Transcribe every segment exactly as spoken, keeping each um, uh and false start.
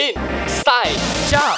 Inside Job.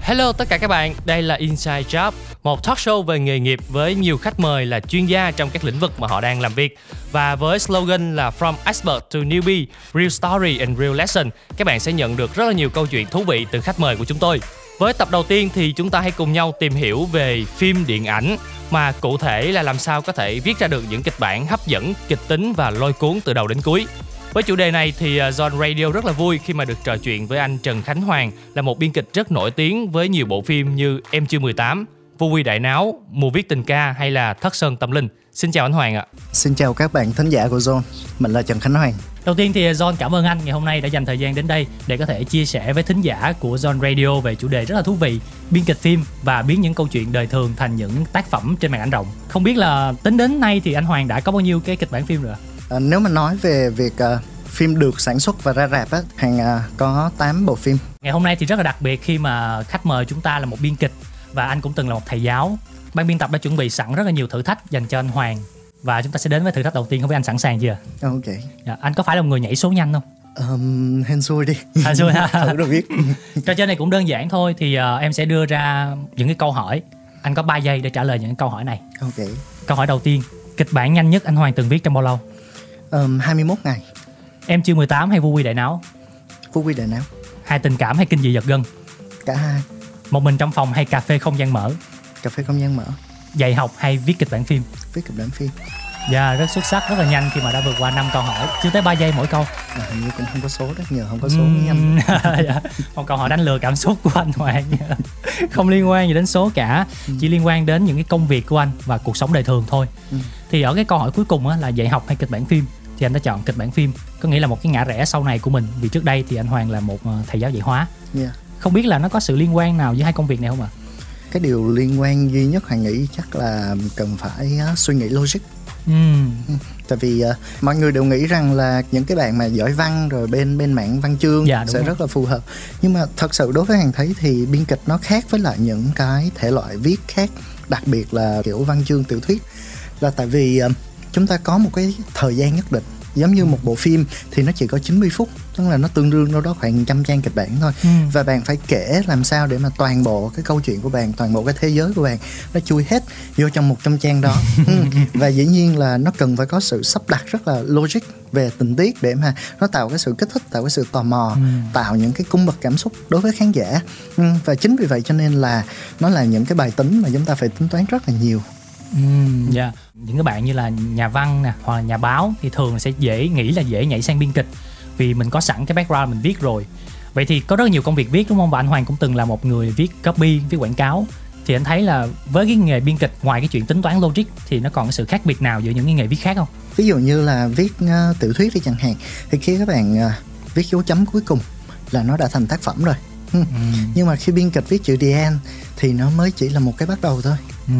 Hello tất cả các bạn, đây là Inside Job, một talk show về nghề nghiệp với nhiều khách mời là chuyên gia trong các lĩnh vực mà họ đang làm việc. Và với slogan là From Expert to Newbie, Real Story and Real Lesson, các bạn sẽ nhận được rất là nhiều câu chuyện thú vị từ khách mời của chúng tôi. Với tập đầu tiên thì chúng ta hãy cùng nhau tìm hiểu về phim điện ảnh, mà cụ thể là làm sao có thể viết ra được những kịch bản hấp dẫn, kịch tính và lôi cuốn từ đầu đến cuối. Với chủ đề này thì Zone Radio rất là vui khi mà được trò chuyện với anh Trần Khánh Hoàng, là một biên kịch rất nổi tiếng với nhiều bộ phim như Em Chưa mười tám, Vui Đại Náo, Mùa Viết Tình Ca hay là Thất Sơn Tâm Linh. Xin chào anh Hoàng ạ. Xin chào các bạn thính giả của Zone, mình là Trần Khánh Hoàng. Đầu tiên thì Zone cảm ơn anh ngày hôm nay đã dành thời gian đến đây để có thể chia sẻ với thính giả của Zone Radio về chủ đề rất là thú vị, biên kịch phim và biến những câu chuyện đời thường thành những tác phẩm trên màn ảnh rộng. Không biết là tính đến nay thì anh Hoàng đã có bao nhiêu cái kịch bản phim rồi ạ? À, nếu mà nói về việc uh, phim được sản xuất và ra rạp á, Hoàng uh, có tám bộ phim. Ngày hôm nay thì rất là đặc biệt khi mà khách mời chúng ta là một biên kịch và anh cũng từng là một thầy giáo. Ban biên tập đã chuẩn bị sẵn rất là nhiều thử thách dành cho anh Hoàng. Và chúng ta sẽ đến với thử thách đầu tiên, không biết anh sẵn sàng chưa? Ok. À, anh có phải là một người nhảy số nhanh không? Um, hên xui đi. Hên xui ha. Thử đâu biết. Trò chơi này cũng đơn giản thôi, thì uh, em sẽ đưa ra những cái câu hỏi. Anh có ba giây để trả lời những câu hỏi này. Ok. Câu hỏi đầu tiên, kịch bản nhanh nhất anh Hoàng từng viết trong bao lâu? Um, hai mươi mốt ngày. Em Chưa mười tám hay Phú Quý Đại Náo? Phú Quý Đại Náo. Hai tình cảm hay kinh dị giật gân? Cả hai. Một mình trong phòng hay cà phê không gian mở? Cà phê không gian mở. Dạy học hay viết kịch bản phim? Viết kịch bản phim. Dạ, yeah, rất xuất sắc, rất là nhanh khi mà đã vượt qua năm câu hỏi, chưa tới ba giây mỗi câu. À, hình như cũng không có số đó, nhờ không có số uhm, nhanh. Dạ. Một câu hỏi đánh lừa cảm xúc của anh Hoàng. Không liên quan gì đến số cả, uhm. chỉ liên quan đến những cái công việc của anh và cuộc sống đời thường thôi. Uhm. Thì ở cái câu hỏi cuối cùng á, là dạy học hay kịch bản phim, thì anh đã chọn kịch bản phim, có nghĩa là một cái ngã rẽ sau này của mình, vì trước đây thì anh Hoàng là một thầy giáo dạy hóa. Yeah. Không biết là nó có sự liên quan nào giữa hai công việc này không ạ? À? Cái điều liên quan duy nhất Hoàng nghĩ chắc là cần phải uh, suy nghĩ logic. Uhm. Tại vì uh, mọi người đều nghĩ rằng là những cái bạn mà giỏi văn rồi bên bên mảng văn chương dạ, sẽ rồi. Rất là phù hợp. Nhưng mà thật sự đối với Hoàng thấy thì biên kịch nó khác với lại những cái thể loại viết khác, đặc biệt là kiểu văn chương tiểu thuyết. Là tại vì uh, chúng ta có một cái thời gian nhất định. Giống như một bộ phim thì nó chỉ có chín mươi phút, tức là nó tương đương đâu đó khoảng một trăm trang kịch bản thôi. Ừ. Và bạn phải kể làm sao để mà toàn bộ cái câu chuyện của bạn, toàn bộ cái thế giới của bạn nó chui hết vô trong một trăm trang đó. Và dĩ nhiên là nó cần phải có sự sắp đặt rất là logic về tình tiết để mà nó tạo cái sự kích thích, tạo cái sự tò mò, ừ. tạo những cái cung bậc cảm xúc đối với khán giả. Ừ. Và chính vì vậy cho nên là nó là những cái bài tính mà chúng ta phải tính toán rất là nhiều. Uhm, yeah. Những cái bạn như là nhà văn nè, hoặc là nhà báo thì thường sẽ dễ nghĩ là dễ nhảy sang biên kịch, vì mình có sẵn cái background mình viết rồi. Vậy thì có rất nhiều công việc viết đúng không? Và anh Hoàng cũng từng là một người viết copy, viết quảng cáo. Thì anh thấy là với cái nghề biên kịch, ngoài cái chuyện tính toán logic thì nó còn cái sự khác biệt nào giữa những cái nghề viết khác không? Ví dụ như là viết uh, tiểu thuyết đi chẳng hạn, thì khi các bạn uh, viết dấu chấm cuối cùng là nó đã thành tác phẩm rồi. Ừ. Nhưng mà khi biên kịch viết chữ the end thì nó mới chỉ là một cái bắt đầu thôi. Ừ.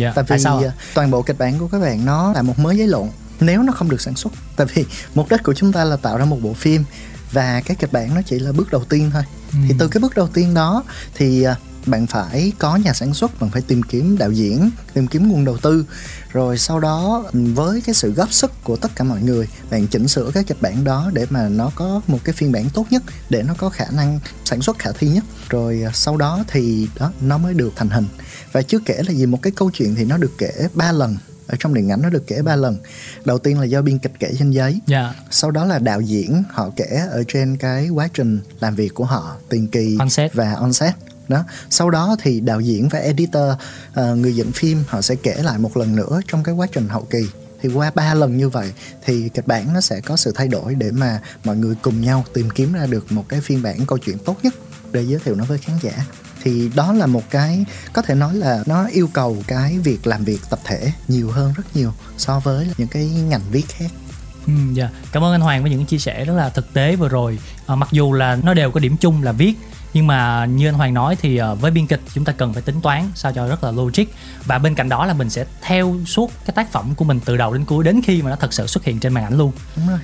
Yeah. Tại vì sao? Toàn bộ kịch bản của các bạn nó là một mớ giấy lộn nếu nó không được sản xuất. Tại vì mục đích của chúng ta là tạo ra một bộ phim, và cái kịch bản nó chỉ là bước đầu tiên thôi. Ừ. Thì từ cái bước đầu tiên đó thì bạn phải có nhà sản xuất, bạn phải tìm kiếm đạo diễn, tìm kiếm nguồn đầu tư. Rồi sau đó với cái sự góp sức của tất cả mọi người, bạn chỉnh sửa cái kịch bản đó để mà nó có một cái phiên bản tốt nhất, để nó có khả năng sản xuất khả thi nhất. Rồi sau đó thì đó, nó mới được thành hình. Và chưa kể là gì, một cái câu chuyện thì nó được kể ba lần. Ở trong điện ảnh nó được kể ba lần. Đầu tiên là do biên kịch kể trên giấy. Yeah. Sau đó là đạo diễn họ kể ở trên cái quá trình làm việc của họ, tiền kỳ on-set. Và on-set đó. Sau đó thì đạo diễn và editor, uh, người dựng phim họ sẽ kể lại một lần nữa trong cái quá trình hậu kỳ. Thì qua ba lần như vậy thì kịch bản nó sẽ có sự thay đổi để mà mọi người cùng nhau tìm kiếm ra được một cái phiên bản câu chuyện tốt nhất để giới thiệu nó với khán giả. Thì đó là một cái có thể nói là nó yêu cầu cái việc làm việc tập thể nhiều hơn rất nhiều so với những cái ngành viết khác. Yeah. Cảm ơn anh Hoàng với những chia sẻ rất là thực tế vừa rồi. à, Mặc dù là nó đều có điểm chung là viết, nhưng mà như anh Hoàng nói thì với biên kịch chúng ta cần phải tính toán sao cho rất là logic. Và bên cạnh đó là mình sẽ theo suốt cái tác phẩm của mình từ đầu đến cuối, đến khi mà nó thật sự xuất hiện trên màn ảnh luôn. Đúng rồi.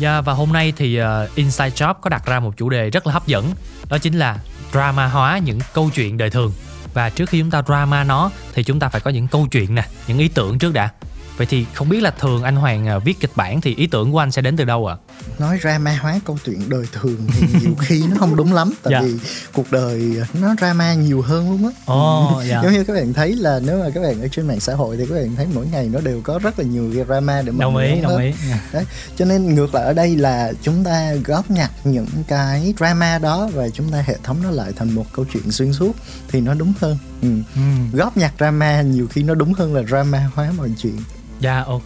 Yeah, và hôm nay thì uh, Inside Job có đặt ra một chủ đề rất là hấp dẫn. Đó chính là drama hóa những câu chuyện đời thường. Và trước khi chúng ta drama nó thì chúng ta phải có những câu chuyện nè, những ý tưởng trước đã. Vậy thì không biết là thường anh Hoàng viết kịch bản thì ý tưởng của anh sẽ đến từ đâu ạ? À? Nói drama hóa câu chuyện đời thường thì nhiều khi nó không đúng lắm. Tại dạ. vì cuộc đời nó drama nhiều hơn luôn á. Oh, dạ. Giống như các bạn thấy là nếu mà các bạn ở trên mạng xã hội thì các bạn thấy mỗi ngày nó đều có rất là nhiều drama để mà đồng ý, đồng ý. Đấy. Cho nên ngược lại ở đây là chúng ta góp nhặt những cái drama đó và chúng ta hệ thống nó lại thành một câu chuyện xuyên suốt thì nó đúng hơn. Ừ. Ừ. Góp nhặt drama nhiều khi nó đúng hơn là drama hóa mọi chuyện. Dạ, yeah, ok.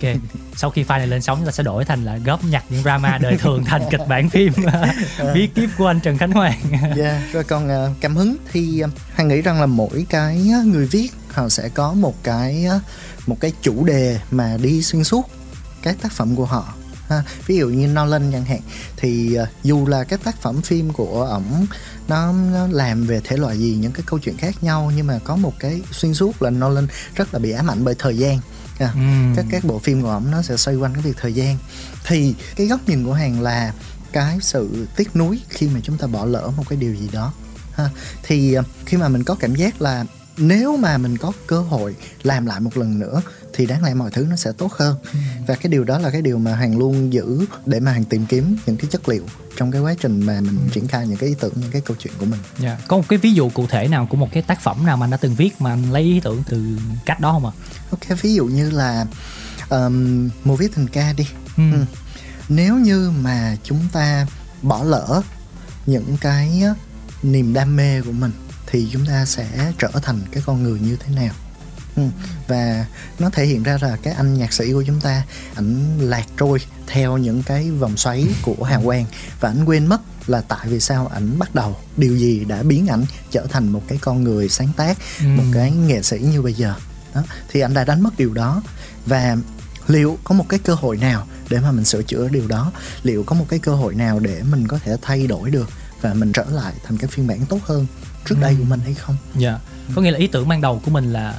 Sau khi file này lên sóng chúng ta sẽ đổi thành là góp nhặt những drama đời thường thành kịch bản phim bí kíp của anh Trần Khánh Hoàng. Dạ, yeah. Rồi còn uh, cảm hứng thì uh, Hoàng nghĩ rằng là mỗi cái người viết họ sẽ có một cái uh, một cái chủ đề mà đi xuyên suốt cái tác phẩm của họ. Ha, ví dụ như Nolan chẳng hạn thì uh, dù là các tác phẩm phim của ổng nó, nó làm về thể loại gì, những cái câu chuyện khác nhau, nhưng mà có một cái xuyên suốt là Nolan rất là bị ám ảnh bởi thời gian. À, uhm. các, các bộ phim của ổng nó sẽ xoay quanh cái việc thời gian. Thì cái góc nhìn của Hằng là cái sự tiếc nuối khi mà chúng ta bỏ lỡ một cái điều gì đó ha. Thì khi mà mình có cảm giác là nếu mà mình có cơ hội làm lại một lần nữa thì đáng lẽ mọi thứ nó sẽ tốt hơn. uhm. Và cái điều đó là cái điều mà Hằng luôn giữ để mà Hằng tìm kiếm những cái chất liệu trong cái quá trình mà mình triển khai những cái ý tưởng, những cái câu chuyện của mình. Yeah. Có một cái ví dụ cụ thể nào của một cái tác phẩm nào mà anh đã từng viết mà anh lấy ý tưởng từ cách đó không ạ? À? Ok, ví dụ như là um, Mùa Viết Tình Ca đi. Hmm. Ừ. Nếu như mà chúng ta bỏ lỡ những cái niềm đam mê của mình thì chúng ta sẽ trở thành cái con người như thế nào? Ừ. Và nó thể hiện ra là cái anh nhạc sĩ của chúng ta, ảnh lạc trôi theo những cái vòng xoáy của hào quang và ảnh quên mất là tại vì sao ảnh bắt đầu, điều gì đã biến ảnh trở thành một cái con người sáng tác, ừ. một cái nghệ sĩ như bây giờ đó. Thì ảnh đã đánh mất điều đó, và liệu có một cái cơ hội nào để mà mình sửa chữa điều đó, liệu có một cái cơ hội nào để mình có thể thay đổi được và mình trở lại thành cái phiên bản tốt hơn trước ừ. đây của mình hay không? Dạ, yeah. Có nghĩa là ý tưởng ban đầu của mình là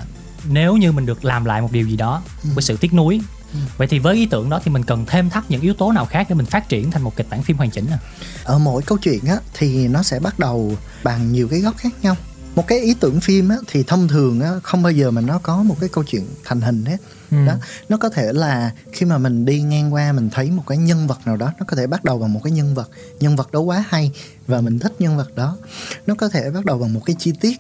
nếu như mình được làm lại một điều gì đó ừ. với sự tiếc nuối. ừ. Vậy thì với ý tưởng đó thì mình cần thêm thắt những yếu tố nào khác để mình phát triển thành một kịch bản phim hoàn chỉnh à? Ở mỗi câu chuyện á, thì nó sẽ bắt đầu bằng nhiều cái góc khác nhau. Một cái ý tưởng phim á, thì thông thường á, không bao giờ mà nó có một cái câu chuyện thành hình hết. ừ. Đó, nó có thể là khi mà mình đi ngang qua mình thấy một cái nhân vật nào đó, nó có thể bắt đầu bằng một cái nhân vật, nhân vật đó quá hay và mình thích nhân vật đó. Nó có thể bắt đầu bằng một cái chi tiết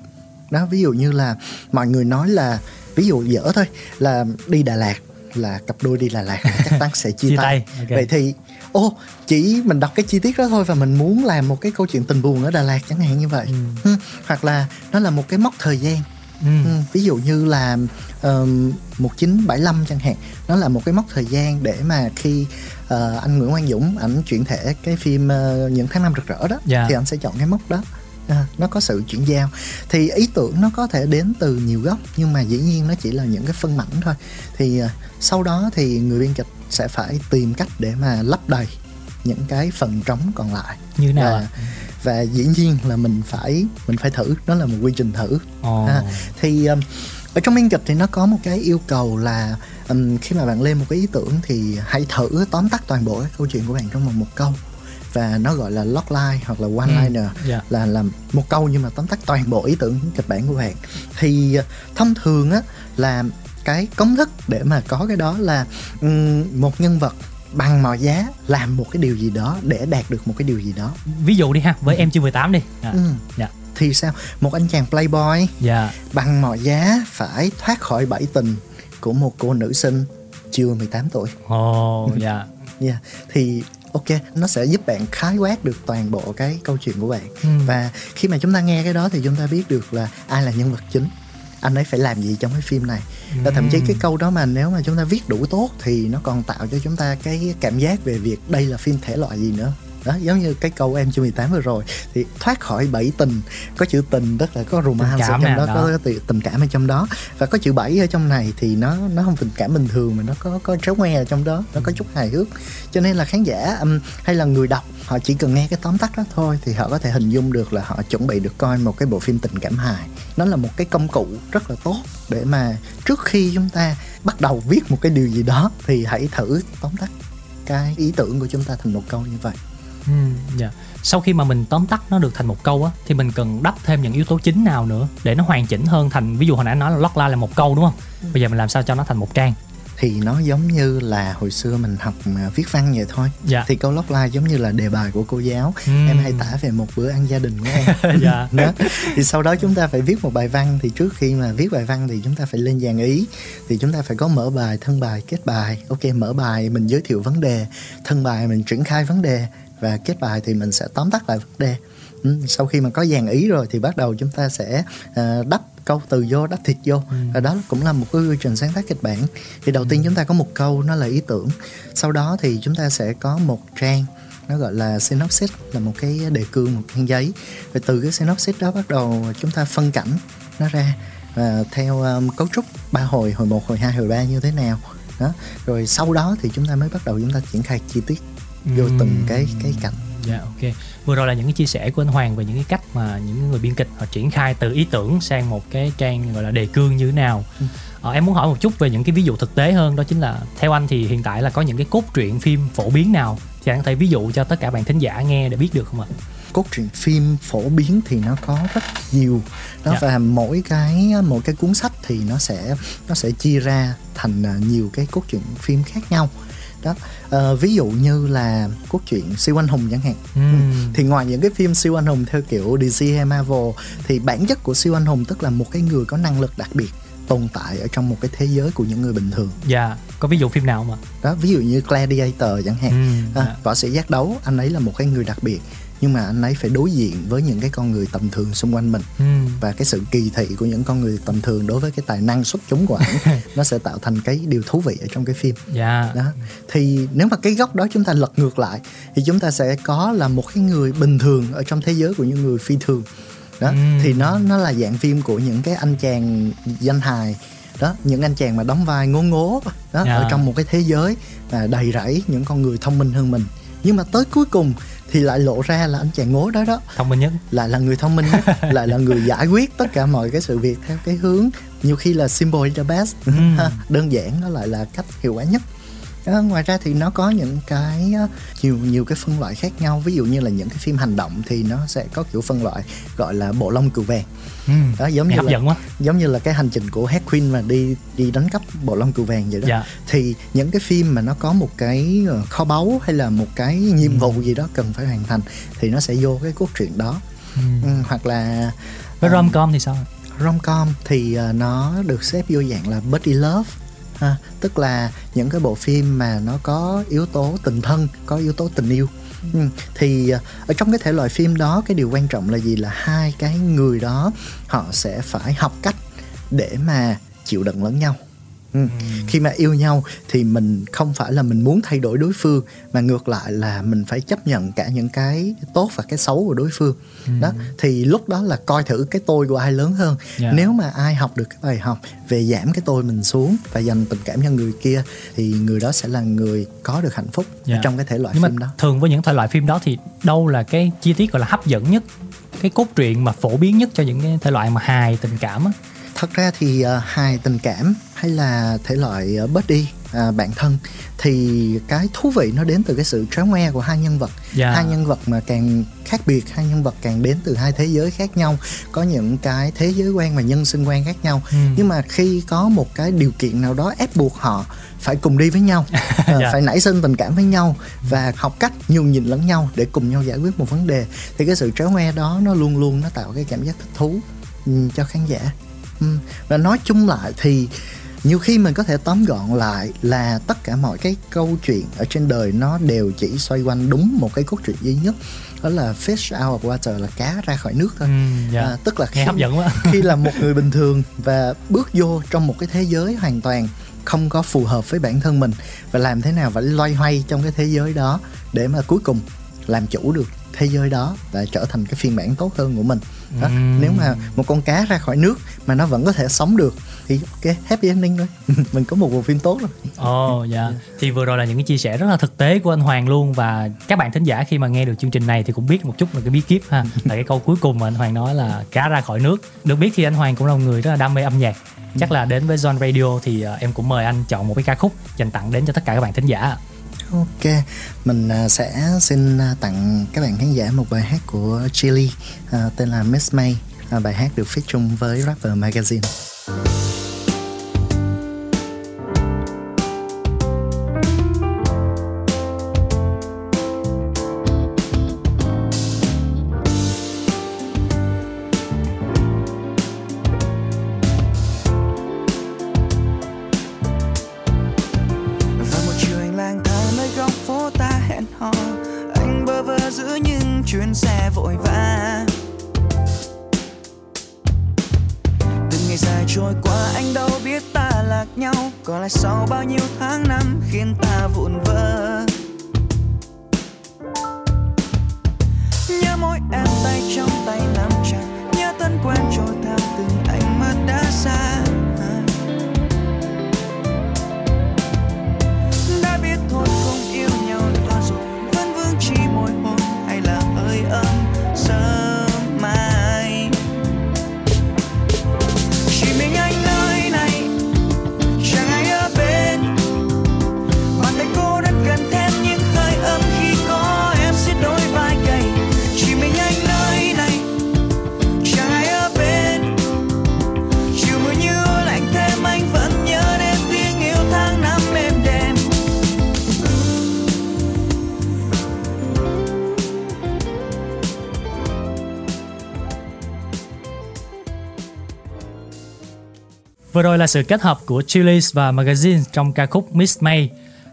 đó, ví dụ như là mọi người nói là, ví dụ dở thôi, là đi Đà Lạt, là cặp đôi đi Đà Lạt chắc chắn sẽ chia, chia tay, tay. Okay. Vậy thì ô oh, chỉ mình đọc cái chi tiết đó thôi và mình muốn làm một cái câu chuyện tình buồn ở Đà Lạt chẳng hạn như vậy. ừ. Hoặc là nó là một cái mốc thời gian. ừ. Ví dụ như là um, một chín bảy lăm chẳng hạn, nó là một cái mốc thời gian để mà khi uh, anh Nguyễn Quang Dũng ảnh chuyển thể cái phim uh, Những Tháng Năm Rực Rỡ đó, yeah. thì anh sẽ chọn cái mốc đó. À, nó có sự chuyển giao. Thì ý tưởng nó có thể đến từ nhiều góc, nhưng mà dĩ nhiên nó chỉ là những cái phân mảnh thôi. Thì uh, sau đó thì người biên kịch sẽ phải tìm cách để mà lấp đầy những cái phần trống còn lại. Như nào? Và, à? và dĩ nhiên là mình phải Mình phải thử. Nó là một quy trình thử. oh. à, Thì um, ở trong biên kịch thì nó có một cái yêu cầu là um, khi mà bạn lên một cái ý tưởng thì hãy thử tóm tắt toàn bộ cái câu chuyện của bạn trong vòng một, một câu. Và nó gọi là logline hoặc là one-liner. ừ, yeah. Là làm một câu nhưng mà tóm tắt toàn bộ ý tưởng kịch bản của bạn. Thì thông thường á, là cái công thức để mà có cái đó là một nhân vật bằng mọi giá làm một cái điều gì đó để đạt được một cái điều gì đó. Ví dụ đi ha, với Em Chưa mười tám đi. à, ừ. yeah. Thì sao? Một anh chàng playboy yeah. bằng mọi giá phải thoát khỏi bẫy tình của một cô nữ sinh chưa mười tám tuổi. oh, yeah. yeah. Thì ok, nó sẽ giúp bạn khái quát được toàn bộ cái câu chuyện của bạn. ừ. Và khi mà chúng ta nghe cái đó thì chúng ta biết được là ai là nhân vật chính, anh ấy phải làm gì trong cái phim này. ừ. Thậm chí cái câu đó mà nếu mà chúng ta viết đủ tốt thì nó còn tạo cho chúng ta cái cảm giác về việc đây là phim thể loại gì nữa. Đó, giống như cái câu Em Chưa mười tám vừa rồi thì thoát khỏi bẫy tình, có chữ tình tức là có romance trong đó, đó, có tình cảm ở trong đó, và có chữ bẫy ở trong này thì nó nó không tình cảm bình thường mà nó có có tréo ngoe ở trong đó, nó có chút hài hước. Cho nên là khán giả um, hay là người đọc họ chỉ cần nghe cái tóm tắt đó thôi thì họ có thể hình dung được là họ chuẩn bị được coi một cái bộ phim tình cảm hài. Nó là một cái công cụ rất là tốt để mà trước khi chúng ta bắt đầu viết một cái điều gì đó thì hãy thử tóm tắt cái ý tưởng của chúng ta thành một câu như vậy. Ừ, yeah. Sau khi mà mình tóm tắt nó được thành một câu á, thì mình cần đắp thêm những yếu tố chính nào nữa để nó hoàn chỉnh hơn thành, ví dụ hồi nãy nói là lót la là một câu đúng không? Ừ. Bây giờ mình làm sao cho nó thành một trang? Thì nó giống như là hồi xưa mình học viết văn vậy thôi. Dạ. Thì câu logline giống như là đề bài của cô giáo. uhm. Em hay tả về một bữa ăn gia đình của em. Dạ. Đó. Thì sau đó chúng ta phải viết một bài văn. Thì trước khi mà viết bài văn thì chúng ta phải lên dàn ý. Thì chúng ta phải có mở bài, thân bài, kết bài. Ok, mở bài mình giới thiệu vấn đề, thân bài mình triển khai vấn đề, và kết bài thì mình sẽ tóm tắt lại vấn đề. Ừ. Sau khi mà có dàn ý rồi thì bắt đầu chúng ta sẽ uh, đắp câu từ vô, đắp thịt vô. ừ. Và đó cũng là một cái quy trình sáng tác kịch bản. Thì đầu ừ. tiên chúng ta có một câu, nó là ý tưởng. Sau đó thì chúng ta sẽ có một trang, nó gọi là synopsis, là một cái đề cương, một trang giấy. Và từ cái synopsis đó bắt đầu chúng ta phân cảnh nó ra, và theo um, cấu trúc ba hồi, hồi một, hồi hai, hồi ba như thế nào đó. Rồi sau đó thì chúng ta mới bắt đầu chúng ta triển khai chi tiết vô ừ. từng cái, cái cảnh. Dạ, yeah, ok. Vừa rồi là những cái chia sẻ của anh Hoàng về những cái cách mà những người biên kịch họ triển khai từ ý tưởng sang một cái trang gọi là đề cương như thế nào. ừ. à, Em muốn hỏi một chút về những cái ví dụ thực tế hơn. Đó chính là theo anh thì hiện tại là có những cái cốt truyện phim phổ biến nào thì anh có thể ví dụ cho tất cả bạn thính giả nghe để biết được không ạ? Cốt truyện phim phổ biến thì nó có rất nhiều đó. yeah. Và mỗi cái mỗi cái cuốn sách thì nó sẽ nó sẽ chia ra thành nhiều cái cốt truyện phim khác nhau đó. Uh, ví dụ như là cốt truyện siêu anh hùng chẳng hạn. uhm. Thì ngoài những cái phim siêu anh hùng theo kiểu đê xê hay Marvel, thì bản chất của siêu anh hùng tức là một cái người có năng lực đặc biệt tồn tại ở trong một cái thế giới của những người bình thường. Dạ, yeah. Có ví dụ phim nào mà đó, ví dụ như Gladiator chẳng hạn. uhm. à, yeah. Võ sĩ giác đấu, anh ấy là một cái người đặc biệt, nhưng mà anh ấy phải đối diện với những cái con người tầm thường xung quanh mình. ừ. Và cái sự kỳ thị của những con người tầm thường đối với cái tài năng xuất chúng của ảnh nó sẽ tạo thành cái điều thú vị ở trong cái phim. yeah. Đó. Thì nếu mà cái góc đó chúng ta lật ngược lại thì chúng ta sẽ có là một cái người bình thường ở trong thế giới của những người phi thường đó. ừ. Thì nó, nó là dạng phim của những cái anh chàng danh hài đó, những anh chàng mà đóng vai ngố ngố đó, yeah. ở trong một cái thế giới mà đầy rẫy những con người thông minh hơn mình, nhưng mà tới cuối cùng thì lại lộ ra là anh chàng ngố đó đó thông minh nhất, lại là người thông minh nhất, lại là người giải quyết tất cả mọi cái sự việc theo cái hướng nhiều khi là simple is the best. ừ. Đơn giản nó lại là cách hiệu quả nhất. À, ngoài ra thì nó có những cái nhiều nhiều cái phân loại khác nhau. Ví dụ như là những cái phim hành động thì nó sẽ có kiểu phân loại gọi là bộ lông cừu vàng. ừ. Đó, giống như hấp là, dẫn quá, giống như là cái hành trình của Head Queen mà đi đi đánh cắp bộ lông cừu vàng vậy đó. Dạ. Thì những cái phim mà nó có một cái kho báu hay là một cái nhiệm vụ ừ. gì đó cần phải hoàn thành thì nó sẽ vô cái cốt truyện đó. ừ. Ừ, hoặc là với um, rom-com thì sao? Rom-com thì nó được xếp vô dạng là buddy love. À, tức là những cái bộ phim mà nó có yếu tố tình thân, có yếu tố tình yêu. ừ. Thì ở trong cái thể loại phim đó, cái điều quan trọng là gì? Là hai cái người đó họ sẽ phải học cách để mà chịu đựng lẫn nhau. ừ. Ừ. Khi mà yêu nhau thì mình không phải là mình muốn thay đổi đối phương, mà ngược lại là mình phải chấp nhận cả những cái tốt và cái xấu của đối phương. ừ. Đó. Thì lúc đó là coi thử cái tôi của ai lớn hơn. yeah. Nếu mà ai học được cái bài học về giảm cái tôi mình xuống và dành tình cảm cho người kia thì người đó sẽ là người có được hạnh phúc yeah. trong cái thể loại Nhưng phim đó. Thường với những thể loại phim đó thì đâu là cái chi tiết gọi là hấp dẫn nhất, cái cốt truyện mà phổ biến nhất cho những cái thể loại mà hài tình cảm á? Thật ra thì uh, hài tình cảm hay là thể loại uh, buddy, uh, bạn thân, thì cái thú vị nó đến từ cái sự tréo ngoe của hai nhân vật. yeah. Hai nhân vật mà càng khác biệt, hai nhân vật càng đến từ hai thế giới khác nhau, có những cái thế giới quan và nhân sinh quan khác nhau. ừ. Nhưng mà khi có một cái điều kiện nào đó ép buộc họ phải cùng đi với nhau, uh, yeah. phải nảy sinh tình cảm với nhau và học cách nhường nhịn lẫn nhau để cùng nhau giải quyết một vấn đề, thì cái sự tréo ngoe đó nó luôn luôn nó tạo cái cảm giác thích thú um, cho khán giả. Và nói chung lại thì nhiều khi mình có thể tóm gọn lại là tất cả mọi cái câu chuyện ở trên đời nó đều chỉ xoay quanh đúng một cái cốt truyện duy nhất, đó là fish out of water, là cá ra khỏi nước thôi. ừ, dạ. À, tức là khi, hấp dẫn quá. Khi là một người bình thường và bước vô trong một cái thế giới hoàn toàn không có phù hợp với bản thân mình, và làm thế nào phải loay hoay trong cái thế giới đó để mà cuối cùng làm chủ được thế giới đó và trở thành cái phiên bản tốt hơn của mình đó. Ừ. Nếu mà một con cá ra khỏi nước mà nó vẫn có thể sống được thì ok, happy ending thôi. Mình có một bộ phim tốt rồi. Ồ, oh, dạ. Yeah. Thì vừa rồi là những cái chia sẻ rất là thực tế của anh Hoàng luôn, và các bạn thính giả khi mà nghe được chương trình này thì cũng biết một chút về cái bí kíp ha. Tại cái câu cuối cùng mà anh Hoàng nói là cá ra khỏi nước. Được biết thì anh Hoàng cũng là một người rất là đam mê âm nhạc. Chắc là đến với Zone Radio thì em cũng mời anh chọn một cái ca khúc dành tặng đến cho tất cả các bạn thính giả. Ok, mình sẽ xin tặng các bạn khán giả một bài hát của Chillies tên là Miss May. Bài hát được feat chung với rapper Magazine. Vừa rồi là sự kết hợp của Chillies và Magazine trong ca khúc Miss May.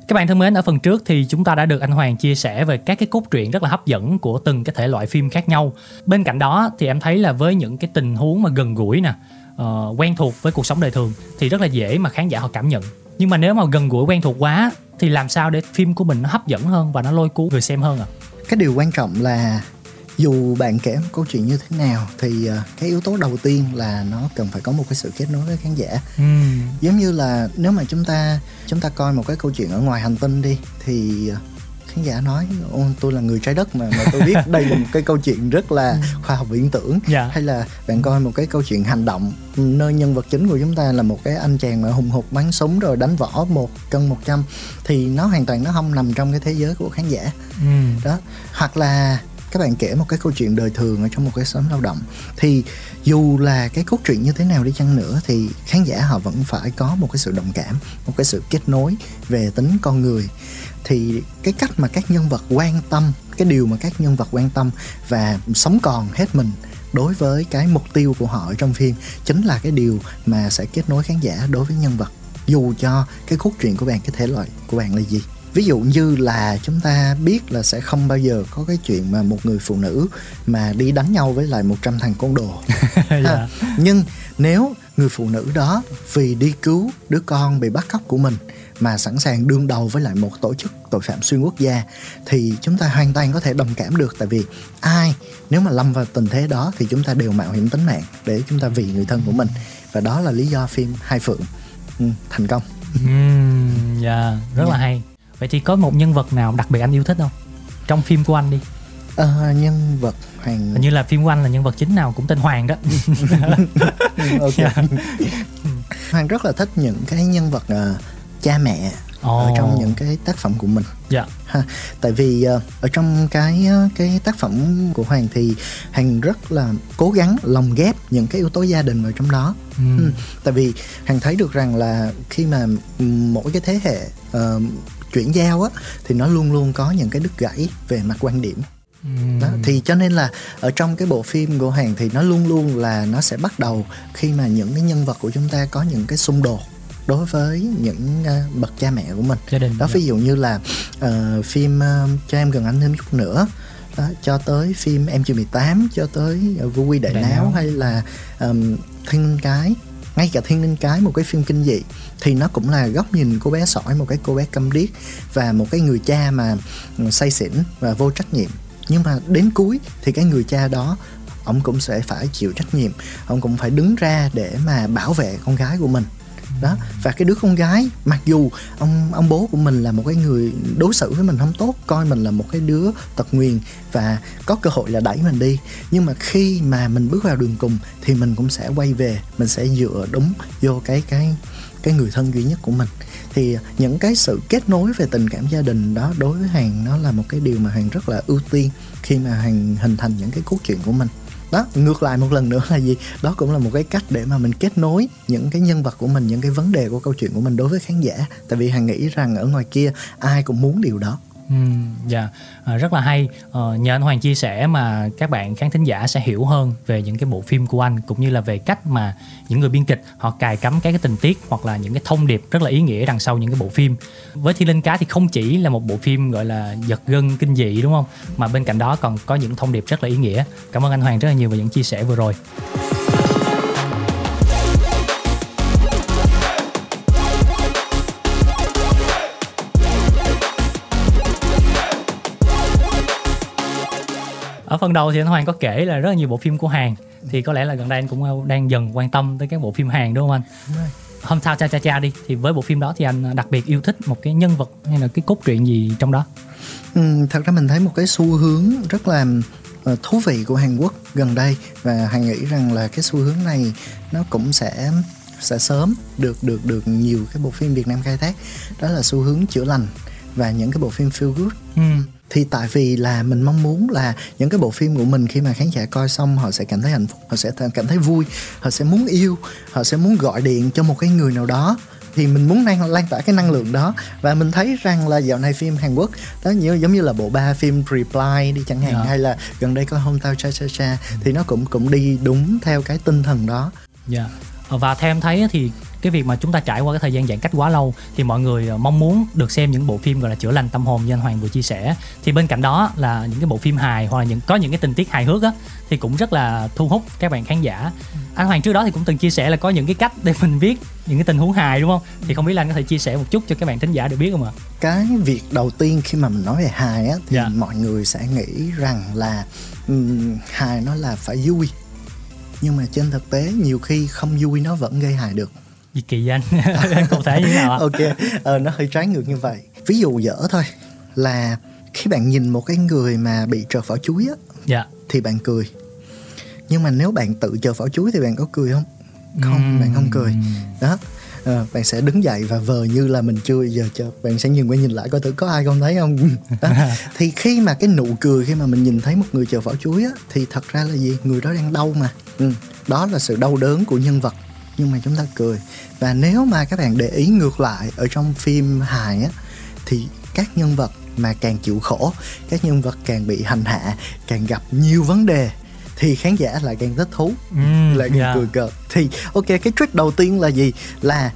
Các bạn thân mến, ở phần trước thì chúng ta đã được anh Hoàng chia sẻ về các cái cốt truyện rất là hấp dẫn của từng cái thể loại phim khác nhau. Bên cạnh đó thì em thấy là với những cái tình huống mà gần gũi nè, uh, quen thuộc với cuộc sống đời thường thì rất là dễ mà khán giả họ cảm nhận. Nhưng mà nếu mà gần gũi quen thuộc quá thì làm sao để phim của mình nó hấp dẫn hơn và nó lôi cuốn người xem hơn ạ? À? Cái điều quan trọng là dù bạn kể một câu chuyện như thế nào thì cái yếu tố đầu tiên là nó cần phải có một cái sự kết nối với khán giả. Ừ. Giống như là nếu mà chúng ta chúng ta coi một cái câu chuyện ở ngoài hành tinh đi thì khán giả nói ô tôi là người trái đất mà mà tôi biết đây là một cái câu chuyện rất là khoa học viễn tưởng. Dạ. Hay là bạn coi một cái câu chuyện hành động nơi nhân vật chính của chúng ta là một cái anh chàng mà hùng hục bắn súng rồi đánh võ một cân một trăm thì nó hoàn toàn nó không nằm trong cái thế giới của khán giả. Ừ. Đó, hoặc là các bạn kể một cái câu chuyện đời thường ở trong một cái xóm lao động thì dù là cái cốt truyện như thế nào đi chăng nữa thì khán giả họ vẫn phải có một cái sự đồng cảm, một cái sự kết nối về tính con người. Thì cái cách mà các nhân vật quan tâm, cái điều mà các nhân vật quan tâm và sống còn hết mình đối với cái mục tiêu của họ trong phim chính là cái điều mà sẽ kết nối khán giả đối với nhân vật, dù cho cái cốt truyện của bạn, cái thể loại của bạn là gì. Ví dụ như là chúng ta biết là sẽ không bao giờ có cái chuyện mà một người phụ nữ mà đi đánh nhau với lại một trăm thằng côn đồ. À, nhưng nếu người phụ nữ đó vì đi cứu đứa con bị bắt cóc của mình mà sẵn sàng đương đầu với lại một tổ chức tội phạm xuyên quốc gia thì chúng ta hoàn toàn có thể đồng cảm được. Tại vì ai nếu mà lâm vào tình thế đó thì chúng ta đều mạo hiểm tính mạng để chúng ta vì người thân của mình. Và đó là lý do phim Hai Phượng ừ, thành công. mm, yeah, Rất yeah. là hay. Vậy thì có một nhân vật nào đặc biệt anh yêu thích không? Trong phim của anh đi. Ờ, nhân vật Hoàng... Hình như là phim của anh là nhân vật chính nào cũng tên Hoàng đó. Okay. Yeah. Hoàng rất là thích những cái nhân vật uh, cha mẹ oh. ở trong những cái tác phẩm của mình. Dạ. Yeah. Tại vì uh, ở trong cái uh, cái tác phẩm của Hoàng thì Hoàng rất là cố gắng lồng ghép những cái yếu tố gia đình vào trong đó. Mm. Ừ. Tại vì Hoàng thấy được rằng là khi mà mỗi cái thế hệ uh, chuyển giao á, thì nó luôn luôn có những cái đứt gãy về mặt quan điểm. Uhm. Đó, thì cho nên là ở trong cái bộ phim của Hàn thì nó luôn luôn là nó sẽ bắt đầu khi mà những cái nhân vật của chúng ta có những cái xung đột đối với những uh, bậc cha mẹ của mình. Gia đình, đó, dạ. Ví dụ như là uh, phim uh, Cho Em Gần Anh Thêm Chút Nữa, đó, cho tới phim Em Chưa mười tám, cho tới uh, Vui Đại Náo, hay là um, Thiên Linh Cái. Ngay cả Thiên Linh Cái, một cái phim kinh dị, thì nó cũng là góc nhìn cô bé sỏi, một cái cô bé câm điếc và một cái người cha mà say xỉn và vô trách nhiệm. Nhưng mà đến cuối thì cái người cha đó, ông cũng sẽ phải chịu trách nhiệm, ông cũng phải đứng ra để mà bảo vệ con gái của mình. Đó, và cái đứa con gái, mặc dù ông ông bố của mình là một cái người đối xử với mình không tốt, coi mình là một cái đứa tật nguyền và có cơ hội là đẩy mình đi, nhưng mà khi mà mình bước vào đường cùng thì mình cũng sẽ quay về, mình sẽ dựa đúng vô cái cái cái người thân duy nhất của mình. Thì những cái sự kết nối về tình cảm gia đình đó đối với Hằng nó là một cái điều mà Hằng rất là ưu tiên khi mà Hằng hình thành những cái cốt truyện của mình. Đó, ngược lại một lần nữa là gì? Đó cũng là một cái cách để mà mình kết nối những cái nhân vật của mình, những cái vấn đề của câu chuyện của mình đối với khán giả. Tại vì Hằng nghĩ rằng ở ngoài kia ai cũng muốn điều đó. Ừ, dạ, à, rất là hay. à, Nhờ anh Hoàng chia sẻ mà các bạn khán thính giả sẽ hiểu hơn về những cái bộ phim của anh, cũng như là về cách mà những người biên kịch họ cài cắm các cái tình tiết hoặc là những cái thông điệp rất là ý nghĩa đằng sau những cái bộ phim. Với Thiên Linh Cá thì không chỉ là một bộ phim gọi là giật gân kinh dị đúng không, mà bên cạnh đó còn có những thông điệp rất là ý nghĩa. Cảm ơn anh Hoàng rất là nhiều về những chia sẻ vừa rồi. Ở phần đầu thì anh Hoàng có kể là rất là nhiều bộ phim của Hàn, thì có lẽ là gần đây anh cũng đang dần quan tâm tới các bộ phim Hàn đúng không anh? Hometown Cha-Cha-Cha đi, thì với bộ phim đó thì anh đặc biệt yêu thích một cái nhân vật hay là cái cốt truyện gì trong đó? Ừ, thật ra mình thấy một cái xu hướng rất là thú vị của Hàn Quốc gần đây, và Hằng nghĩ rằng là cái xu hướng này nó cũng sẽ sẽ sớm được được được nhiều cái bộ phim Việt Nam khai thác. Đó là xu hướng chữa lành và những cái bộ phim feel good. Ừ. Thì tại vì là mình mong muốn là những cái bộ phim của mình khi mà khán giả coi xong họ sẽ cảm thấy hạnh phúc, họ sẽ cảm thấy vui, họ sẽ muốn yêu, họ sẽ muốn gọi điện cho một cái người nào đó. Thì mình muốn lan, lan tỏa cái năng lượng đó. Và mình thấy rằng là dạo này phim Hàn Quốc đó, giống như là bộ ba phim Reply đi chẳng hạn, yeah. hay là gần đây có Hometown Cha-Cha-Cha, thì nó cũng, cũng đi đúng theo cái tinh thần đó. Yeah. Và theo em thấy thì cái việc mà chúng ta trải qua cái thời gian giãn cách quá lâu thì mọi người mong muốn được xem những bộ phim gọi là chữa lành tâm hồn như anh Hoàng vừa chia sẻ. Thì bên cạnh đó là những cái bộ phim hài hoặc là những, có những cái tình tiết hài hước á, thì cũng rất là thu hút các bạn khán giả. ừ. Anh Hoàng trước đó thì cũng từng chia sẻ là có những cái cách để mình viết những cái tình huống hài đúng không? Thì không biết là anh có thể chia sẻ một chút cho các bạn thính giả được biết không ạ? Cái việc đầu tiên khi mà mình nói về hài á, thì dạ. mọi người sẽ nghĩ rằng là um, hài nó là phải vui. Nhưng mà trên thực tế nhiều khi không vui nó vẫn gây hài được. Gì kỳ danh cụ thể như thế nào ạ? Ok, ờ, nó hơi trái ngược như vậy. Ví dụ dở thôi là khi bạn nhìn một cái người mà bị trượt vỏ chuối á, dạ. thì bạn cười. Nhưng mà nếu bạn tự trượt vỏ chuối thì bạn có cười không? Không, uhm. bạn không cười. Đó, ờ, bạn sẽ đứng dậy và vờ như là mình chưa giờ chờ. Bạn sẽ nhìn qua nhìn lại coi thử có ai không thấy không. Đó. Thì khi mà cái nụ cười khi mà mình nhìn thấy một người trượt vỏ chuối á, thì thật ra là gì? Người đó đang đau mà. Ừ. Đó là sự đau đớn của nhân vật. Nhưng mà chúng ta cười. Và nếu mà các bạn để ý ngược lại ở trong phim hài á, thì các nhân vật mà càng chịu khổ, các nhân vật càng bị hành hạ, càng gặp nhiều vấn đề, thì khán giả lại càng thích thú, mm, lại càng yeah. cười cợt. Thì ok, cái trick đầu tiên là gì? Là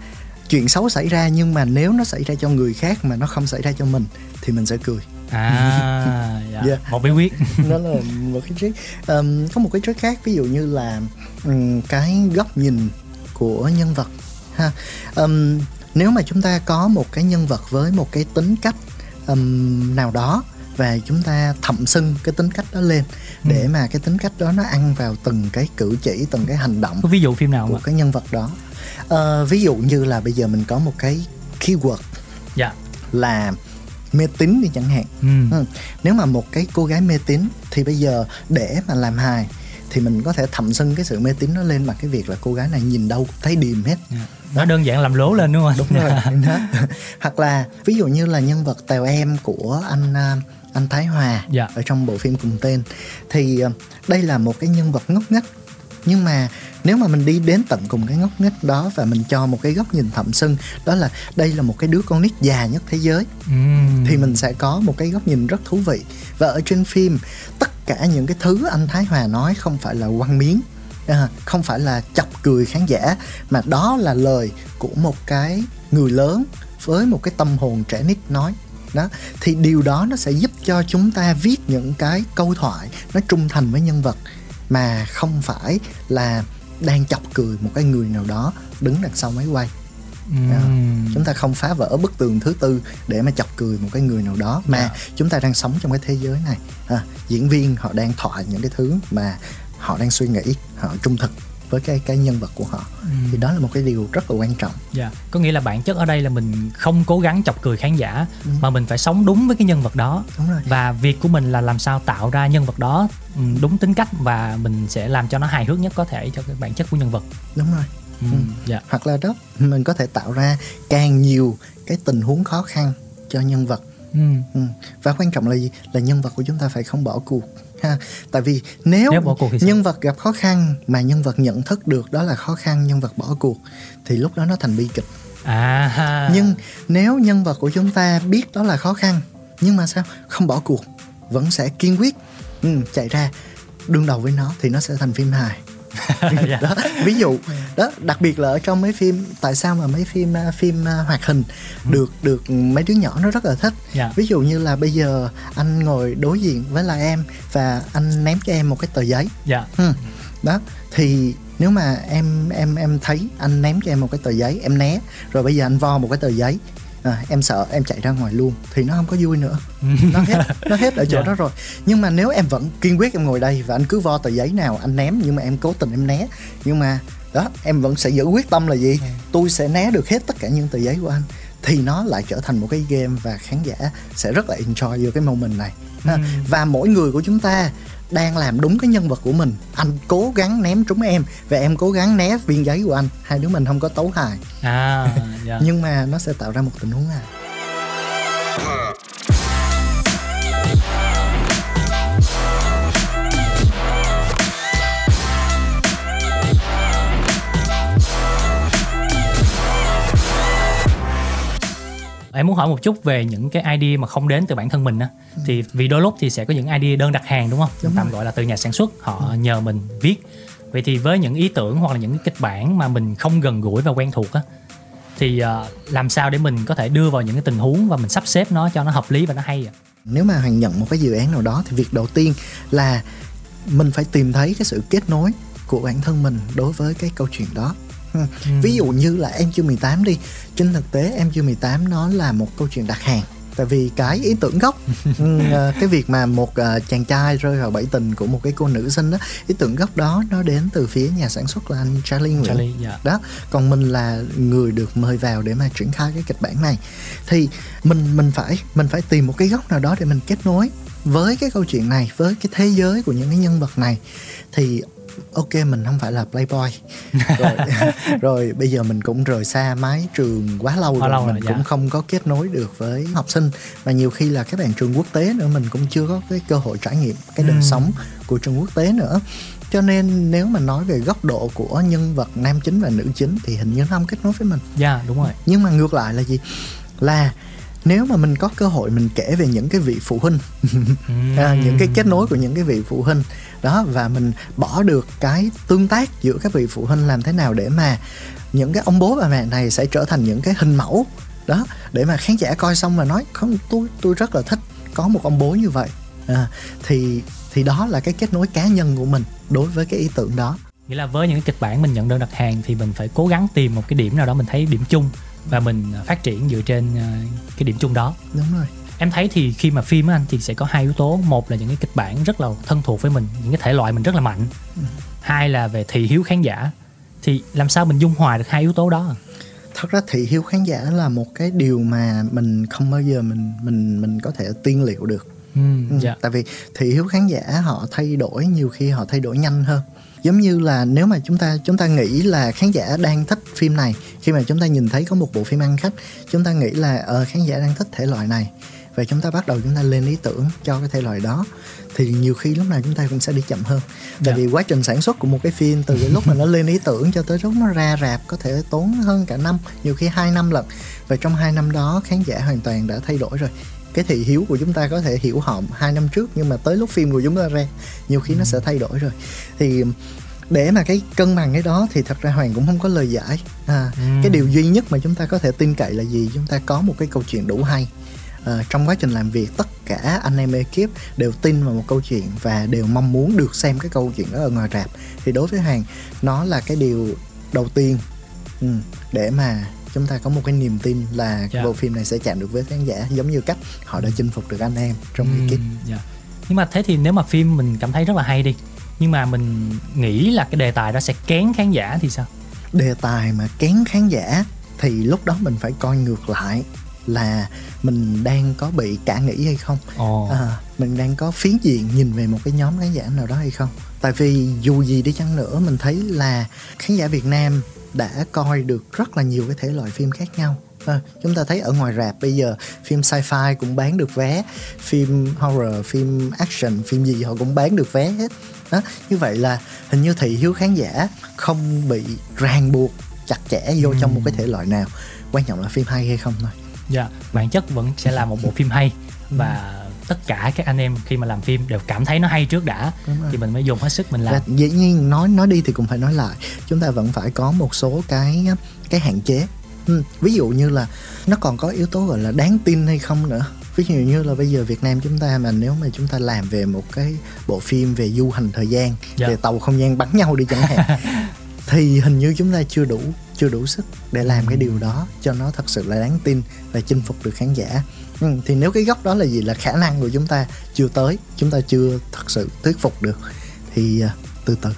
chuyện xấu xảy ra, nhưng mà nếu nó xảy ra cho người khác mà nó không xảy ra cho mình thì mình sẽ cười. À, yeah. Yeah. Một bí quyết. Đó là một cái trick. um, Có một cái trick khác, ví dụ như là um, cái góc nhìn của nhân vật ha. Um, nếu mà chúng ta có một cái nhân vật với một cái tính cách um, nào đó và chúng ta thậm xưng cái tính cách đó lên, ừ. để mà cái tính cách đó nó ăn vào từng cái cử chỉ, từng cái hành động. Có ví dụ phim nào của mà? Cái nhân vật đó. Uh, ví dụ như là bây giờ mình có một cái keyword dạ. là mê tín đi chẳng hạn. Ừ. Ừ. Nếu mà một cái cô gái mê tín thì bây giờ để mà làm hài thì mình có thể thậm xưng cái sự mê tín nó lên bằng cái việc là cô gái này nhìn đâu cũng thấy điềm hết. Nó yeah. đơn giản làm lố lên đúng không? Đúng rồi. Hoặc là ví dụ như là nhân vật Tèo Em của anh anh Thái Hòa yeah. ở trong bộ phim cùng tên, thì đây là một cái nhân vật ngốc nghếch. Nhưng mà nếu mà mình đi đến tận cùng cái ngốc nghếch đó và mình cho một cái góc nhìn thậm xưng, đó là đây là một cái đứa con nít già nhất thế giới, mm. thì mình sẽ có một cái góc nhìn rất thú vị. Và ở trên phim, tất cả những cái thứ anh Thái Hòa nói không phải là quăng miếng, không phải là chọc cười khán giả, mà đó là lời của một cái người lớn với một cái tâm hồn trẻ nít nói. Đó, thì điều đó nó sẽ giúp cho chúng ta viết những cái câu thoại nó trung thành với nhân vật, mà không phải là đang chọc cười một cái người nào đó đứng đằng sau máy quay. Uhm. À, chúng ta không phá vỡ bức tường thứ tư để mà chọc cười một cái người nào đó, mà à. chúng ta đang sống trong cái thế giới này. À, diễn viên họ đang thoại những cái thứ mà họ đang suy nghĩ, họ trung thực với cái, cái nhân vật của họ. Ừ. Thì đó là một cái điều rất là quan trọng. Dạ, yeah. Có nghĩa là bản chất ở đây là mình không cố gắng chọc cười khán giả, ừ. mà mình phải sống đúng với cái nhân vật đó. Đúng rồi. Và việc của mình là làm sao tạo ra nhân vật đó đúng tính cách, và mình sẽ làm cho nó hài hước nhất có thể cho cái bản chất của nhân vật. Đúng rồi. ừ. dạ. Hoặc là đó, mình có thể tạo ra càng nhiều cái tình huống khó khăn cho nhân vật. ừ. Ừ. Và quan trọng là gì? Là nhân vật của chúng ta phải không bỏ cuộc ha. Tại vì nếu, nếu bỏ cuộc thì nhân vật gặp khó khăn mà nhân vật nhận thức được đó là khó khăn, nhân vật bỏ cuộc thì lúc đó nó thành bi kịch. À. Nhưng nếu nhân vật của chúng ta biết đó là khó khăn nhưng mà sao không bỏ cuộc, vẫn sẽ kiên quyết ừ, chạy ra đương đầu với nó thì nó sẽ thành phim hài. Đó, ví dụ đó, đặc biệt là ở trong mấy phim, tại sao mà mấy phim phim hoạt hình được được mấy đứa nhỏ nó rất là thích. Yeah. Ví dụ như là bây giờ anh ngồi đối diện với là em và anh ném cho em một cái tờ giấy. Yeah. Ừ. Đó thì nếu mà em em em thấy anh ném cho em một cái tờ giấy, em né rồi bây giờ anh vo một cái tờ giấy, à, em sợ em chạy ra ngoài luôn thì nó không có vui nữa. Nó hết, nó hết ở chỗ yeah. đó rồi. Nhưng mà nếu em vẫn kiên quyết em ngồi đây và anh cứ vo tờ giấy nào anh ném nhưng mà em cố tình em né, nhưng mà đó em vẫn sẽ giữ quyết tâm là gì? Yeah. Tôi sẽ né được hết tất cả những tờ giấy của anh, thì nó lại trở thành một cái game và khán giả sẽ rất là enjoy vô cái moment này. Mm. Và mỗi người của chúng ta đang làm đúng cái nhân vật của mình. Anh cố gắng ném trúng em và em cố gắng né viên giấy của anh. Hai đứa mình không có tấu hài. À, yeah. Nhưng mà nó sẽ tạo ra một tình huống hài. Em muốn hỏi một chút về những cái idea mà không đến từ bản thân mình á. Ừ. Thì vì đôi lúc thì sẽ có những idea đơn đặt hàng đúng không? Đúng tạm rồi. Gọi là từ nhà sản xuất họ ừ. nhờ mình viết. Vậy thì với những ý tưởng hoặc là những kịch bản mà mình không gần gũi và quen thuộc á, thì uh, làm sao để mình có thể đưa vào những cái tình huống và mình sắp xếp nó cho nó hợp lý và nó hay ạ? Nếu mà Hoàng nhận một cái dự án nào đó thì việc đầu tiên là mình phải tìm thấy cái sự kết nối của bản thân mình đối với cái câu chuyện đó. Ừ. Ví dụ như là Em Chưa mười tám đi. Trên thực tế Em Chưa mười tám nó là một câu chuyện đặt hàng. Tại vì cái ý tưởng gốc cái việc mà một chàng trai rơi vào bẫy tình của một cái cô nữ sinh đó, ý tưởng gốc đó nó đến từ phía nhà sản xuất là anh Charlie Nguyễn. Charlie, yeah. Đó, còn mình là người được mời vào để mà triển khai cái kịch bản này. Thì mình mình phải mình phải tìm một cái góc nào đó để mình kết nối với cái câu chuyện này, với cái thế giới của những cái nhân vật này. Thì ok, mình không phải là playboy rồi, rồi bây giờ mình cũng rời xa mái trường quá lâu rồi, lâu rồi mình dạ. cũng không có kết nối được với học sinh, mà nhiều khi là các bạn trường quốc tế nữa mình cũng chưa có cái cơ hội trải nghiệm cái đời ừ. sống của trường quốc tế nữa. Cho nên nếu mà nói về góc độ của nhân vật nam chính và nữ chính thì hình như nó không kết nối với mình. Dạ đúng rồi. Nhưng mà ngược lại là gì? Là nếu mà mình có cơ hội mình kể về những cái vị phụ huynh à, những cái kết nối của những cái vị phụ huynh đó, và mình bỏ được cái tương tác giữa các vị phụ huynh, làm thế nào để mà những cái ông bố bà mẹ này sẽ trở thành những cái hình mẫu đó để mà khán giả coi xong và nói không, tôi tôi rất là thích có một ông bố như vậy. À, thì thì đó là cái kết nối cá nhân của mình đối với cái ý tưởng đó. Nghĩa là với những cái kịch bản mình nhận đơn đặt hàng thì mình phải cố gắng tìm một cái điểm nào đó mình thấy điểm chung và mình phát triển dựa trên cái điểm chung đó. Đúng rồi. Em thấy thì khi mà phim á anh thì sẽ có hai yếu tố. Một là những cái kịch bản rất là thân thuộc với mình, những cái thể loại mình rất là mạnh. ừ. Hai là về thị hiếu khán giả. Thì làm sao mình dung hòa được hai yếu tố đó? Thật ra thị hiếu khán giả là một cái điều mà mình không bao giờ mình mình mình có thể tiên liệu được. ừ, ừ. Dạ. Tại vì thị hiếu khán giả họ thay đổi, nhiều khi họ thay đổi nhanh hơn. Giống như là nếu mà chúng ta chúng ta nghĩ là khán giả đang thích phim này, khi mà chúng ta nhìn thấy có một bộ phim ăn khách, chúng ta nghĩ là ờ, khán giả đang thích thể loại này và chúng ta bắt đầu chúng ta lên ý tưởng cho cái thể loại đó, thì nhiều khi lúc nào chúng ta cũng sẽ đi chậm hơn. Tại yeah. vì quá trình sản xuất của một cái phim từ cái lúc mà nó lên ý tưởng cho tới lúc nó ra rạp có thể tốn hơn cả năm, nhiều khi hai năm lận. Và trong hai năm đó khán giả hoàn toàn đã thay đổi rồi. Cái thị hiếu của chúng ta có thể hiểu họ hai năm trước, nhưng mà tới lúc phim của chúng ta ra nhiều khi nó sẽ thay đổi rồi. Thì để mà cái cân bằng cái đó thì thật ra Hoàng cũng không có lời giải. à, ừ. Cái điều duy nhất mà chúng ta có thể tin cậy là gì? Chúng ta có một cái câu chuyện đủ hay. À, trong quá trình làm việc tất cả anh em ekip đều tin vào một câu chuyện và đều mong muốn được xem cái câu chuyện đó ở ngoài rạp. Thì đối với Hoàng nó là cái điều đầu tiên ừ, để mà chúng ta có một cái niềm tin là yeah. cái bộ phim này sẽ chạm được với khán giả, giống như cách họ đã chinh phục được anh em trong mm, ekip. yeah. Nhưng mà thế thì nếu mà phim mình cảm thấy rất là hay đi, nhưng mà mình nghĩ là cái đề tài đó sẽ kén khán giả thì sao? Đề tài mà kén khán giả thì lúc đó mình phải coi ngược lại là mình đang có bị cả nghĩ hay không. oh. À, mình đang có phiến diện nhìn về một cái nhóm khán giả nào đó hay không. Tại vì dù gì đi chăng nữa mình thấy là khán giả Việt Nam đã coi được rất là nhiều cái thể loại phim khác nhau. À, chúng ta thấy ở ngoài rạp bây giờ phim sci-fi cũng bán được vé, phim horror, phim action, phim gì họ cũng bán được vé hết. Đó, như vậy là hình như thị hiếu khán giả không bị ràng buộc chặt chẽ vô ừ. trong một cái thể loại nào. Quan trọng là phim hay hay không thôi. Dạ, bản chất vẫn sẽ là một bộ phim hay. Và tất cả các anh em khi mà làm phim đều cảm thấy nó hay trước đã thì mình mới dùng hết sức mình làm. Và dĩ nhiên nói nói đi thì cũng phải nói lại, chúng ta vẫn phải có một số cái cái hạn chế. Ừ, ví dụ như là nó còn có yếu tố gọi là đáng tin hay không nữa. Ví dụ như là bây giờ Việt Nam chúng ta mà nếu mà chúng ta làm về một cái bộ phim về du hành thời gian, dạ. về tàu không gian bắn nhau đi chẳng hạn thì hình như chúng ta chưa đủ chưa đủ sức để làm cái điều đó cho nó thật sự là đáng tin và chinh phục được khán giả. Ừ, thì nếu cái góc đó là gì, là khả năng của chúng ta chưa tới, chúng ta chưa thật sự thuyết phục được thì từ từ.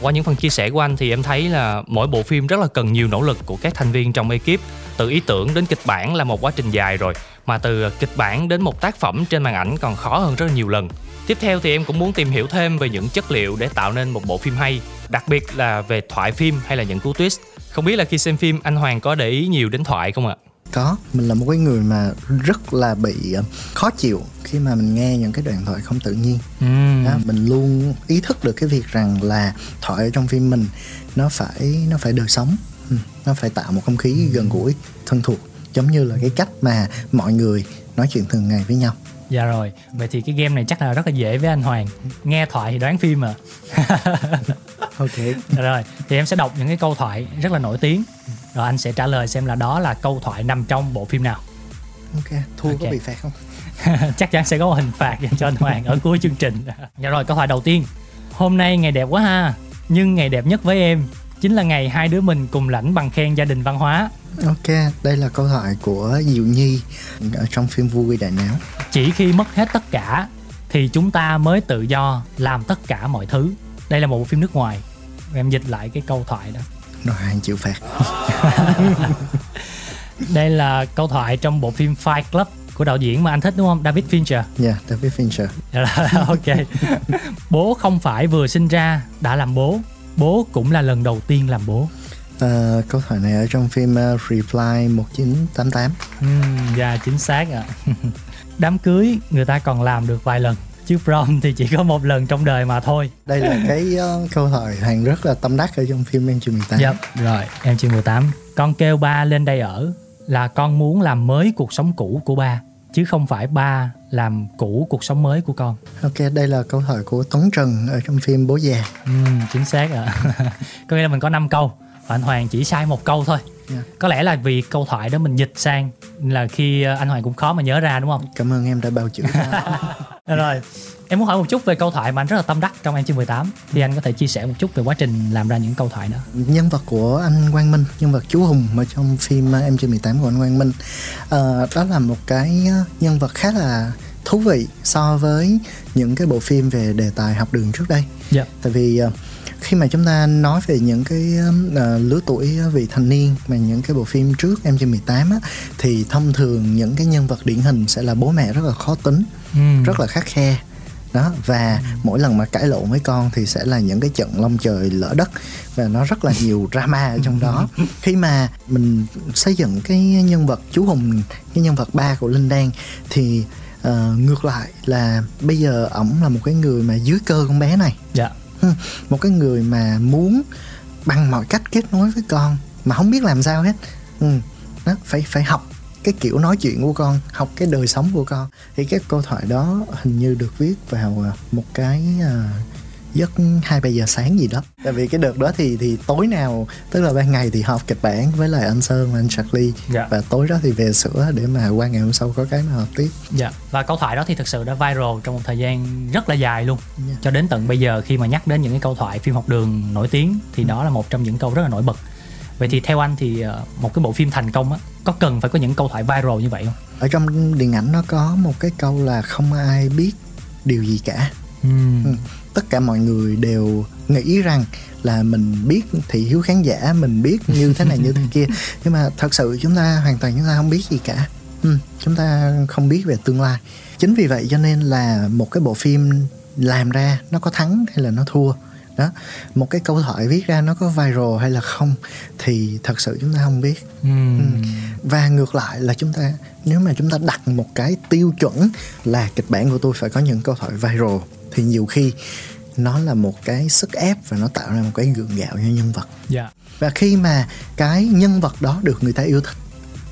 Qua những phần chia sẻ của anh thì em thấy là mỗi bộ phim rất là cần nhiều nỗ lực của các thành viên trong ekip. Từ ý tưởng đến kịch bản là một quá trình dài rồi, mà từ kịch bản đến một tác phẩm trên màn ảnh còn khó hơn rất là nhiều lần. Tiếp theo thì em cũng muốn tìm hiểu thêm về những chất liệu để tạo nên một bộ phim hay, đặc biệt là về thoại phim hay là những cú twist. Không biết là khi xem phim anh Hoàng có để ý nhiều đến thoại không ạ? Có, mình là một cái người mà rất là bị khó chịu khi mà mình nghe những cái đoạn thoại không tự nhiên. uhm. Đó, mình luôn ý thức được cái việc rằng là thoại ở trong phim mình nó phải nó phải đời sống, nó phải tạo một không khí gần gũi, thân thuộc, giống như là cái cách mà mọi người nói chuyện thường ngày với nhau. Dạ rồi, vậy thì cái game này chắc là rất là dễ với anh Hoàng. Nghe thoại thì đoán phim à. Ok. Rồi, thì em sẽ đọc những cái câu thoại rất là nổi tiếng, rồi anh sẽ trả lời xem là đó là câu thoại nằm trong bộ phim nào. Ok, thua okay. Có bị phạt không? Chắc chắn sẽ có một hình phạt dành cho anh Hoàng ở cuối chương trình. Dạ rồi, câu thoại đầu tiên. Hôm nay ngày đẹp quá ha, nhưng ngày đẹp nhất với em chính là ngày hai đứa mình cùng lãnh bằng khen gia đình văn hóa. Ok, đây là câu thoại của Diệu Nhi ở trong phim Vui Đại Náo. Chỉ khi mất hết tất cả thì chúng ta mới tự do làm tất cả mọi thứ. Đây là một bộ phim nước ngoài. Em dịch lại cái câu thoại đó. Nó hàng chịu phạt. Đây là câu thoại trong bộ phim Fight Club của đạo diễn mà anh thích đúng không? David Fincher. Dạ, yeah, David Fincher. Ok. Bố không phải vừa sinh ra đã làm bố, bố cũng là lần đầu tiên làm bố. À, câu thoại này ở trong phim uh, Reply một chín tám tám. uhm, Dạ chính xác ạ. à. Đám cưới người ta còn làm được vài lần, chứ prom thì chỉ có một lần trong đời mà thôi. Đây là cái uh, câu thoại hàng rất là tâm đắc ở trong phim Em chưa mười tám. Dạ rồi, Em chưa mười tám. Con kêu ba lên đây ở là con muốn làm mới cuộc sống cũ của ba, chứ không phải ba làm cũ cuộc sống mới của con. Ok, đây là câu hỏi của Tuấn Trần ở trong phim Bố Già. Ừ, chính xác ạ. à. Có nghĩa là mình có năm câu và anh Hoàng chỉ sai một câu thôi. yeah. Có lẽ là vì câu thoại đó mình dịch sang là khi anh Hoàng cũng khó mà nhớ ra đúng không? Cảm ơn em đã bào chữa. Rồi, em muốn hỏi một chút về câu thoại mà anh rất là tâm đắc trong Em chưa mười tám. Thì anh có thể chia sẻ một chút về quá trình làm ra những câu thoại đó. Nhân vật của anh Quang Minh, nhân vật chú Hùng mà trong phim Em chưa mười tám của anh Quang Minh, à, đó là một cái nhân vật khá là thú vị so với những cái bộ phim về đề tài học đường trước đây. yeah. Tại vì khi mà chúng ta nói về những cái uh, lứa tuổi vị thành niên mà những cái bộ phim trước Em chưa mười tám á, thì thông thường những cái nhân vật điển hình sẽ là bố mẹ rất là khó tính, ừ. rất là khắt khe đó, và ừ. mỗi lần mà cãi lộn với con thì sẽ là những cái trận long trời lỡ đất và nó rất là nhiều drama ở trong đó. Khi mà mình xây dựng cái nhân vật chú Hùng, cái nhân vật ba của Linh Đan, thì uh, ngược lại là bây giờ ổng là một cái người mà dưới cơ con bé này. Dạ. Một cái người mà muốn bằng mọi cách kết nối với con mà không biết làm sao hết. ừ. Đó, phải, phải học cái kiểu nói chuyện của con, học cái đời sống của con. Thì cái câu thoại đó hình như được viết vào một cái uh, giấc hai ba giờ sáng gì đó. Tại vì cái đợt đó thì, thì tối nào, tức là ban ngày thì họp kịch bản với lại anh Sơn và anh Charlie. dạ. Và tối đó thì về sửa để mà qua ngày hôm sau có cái mà họp tiếp. dạ. Và câu thoại đó thì thực sự đã viral trong một thời gian rất là dài luôn. dạ. Cho đến tận bây giờ khi mà nhắc đến những cái câu thoại phim học đường nổi tiếng thì ừ. đó là một trong những câu rất là nổi bật. Vậy thì theo anh thì một cái bộ phim thành công á, có cần phải có những câu thoại viral như vậy không? Ở trong điện ảnh nó có một cái câu là không ai biết điều gì cả. ừ. Ừ. tất cả mọi người đều nghĩ rằng là mình biết thị hiếu khán giả, mình biết như thế này như thế kia, nhưng mà thật sự chúng ta hoàn toàn chúng ta không biết gì cả. Ừ, chúng ta không biết về tương lai. Chính vì vậy cho nên là một cái bộ phim làm ra nó có thắng hay là nó thua đó, một cái câu thoại viết ra nó có viral hay là không thì thật sự chúng ta không biết. uhm. ừ. Và ngược lại là chúng ta, nếu mà chúng ta đặt một cái tiêu chuẩn là kịch bản của tôi phải có những câu thoại viral thì nhiều khi nó là một cái sức ép và nó tạo ra một cái gượng gạo cho nhân vật. yeah. Và khi mà cái nhân vật đó được người ta yêu thích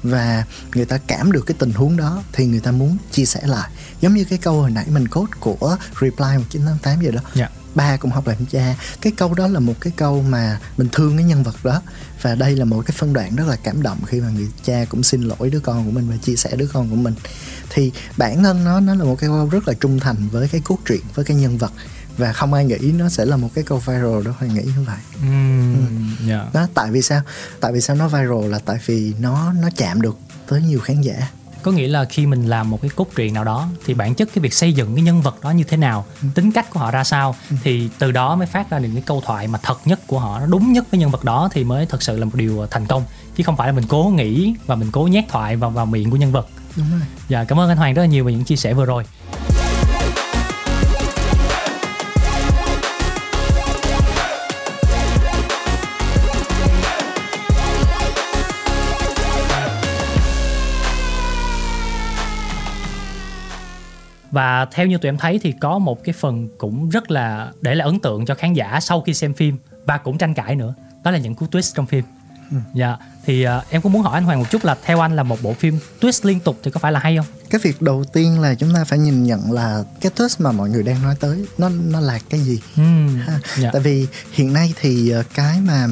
và người ta cảm được cái tình huống đó thì người ta muốn chia sẻ lại, giống như cái câu hồi nãy mình code của Reply một chín tám tám vậy đó. yeah. Ba cũng học làm cha, cái câu đó là một cái câu mà mình thương cái nhân vật đó, và đây là một cái phân đoạn rất là cảm động khi mà người cha cũng xin lỗi đứa con của mình và chia sẻ đứa con của mình. Thì bản thân nó nó là một cái câu rất là trung thành với cái cốt truyện, với cái nhân vật, và không ai nghĩ nó sẽ là một cái câu viral đâu, hay nghĩ như vậy. mm, ừ. yeah. Đó, tại vì sao tại vì sao nó viral là tại vì nó nó chạm được tới nhiều khán giả. Có nghĩa là khi mình làm một cái cốt truyện nào đó thì bản chất cái việc xây dựng cái nhân vật đó như thế nào, ừ. tính cách của họ ra sao, ừ. thì từ đó mới phát ra được cái câu thoại mà thật nhất của họ, nó đúng nhất với nhân vật đó thì mới thật sự là một điều thành công, chứ không phải là mình cố nghĩ và mình cố nhét thoại vào, vào miệng của nhân vật. Đúng rồi. Dạ, cảm ơn anh Hoàng rất là nhiều về những chia sẻ vừa rồi. Và theo như tụi em thấy thì có một cái phần cũng rất là để lại ấn tượng cho khán giả sau khi xem phim và cũng tranh cãi nữa, đó là những cú twist trong phim. ừ. Dạ, thì uh, em cũng muốn hỏi anh Hoàng một chút là theo anh là một bộ phim twist liên tục thì có phải là hay không? Cái việc đầu tiên là chúng ta phải nhìn nhận là cái twist mà mọi người đang nói tới nó, nó là cái gì. ừ. ha. Dạ. Tại vì hiện nay thì cái mà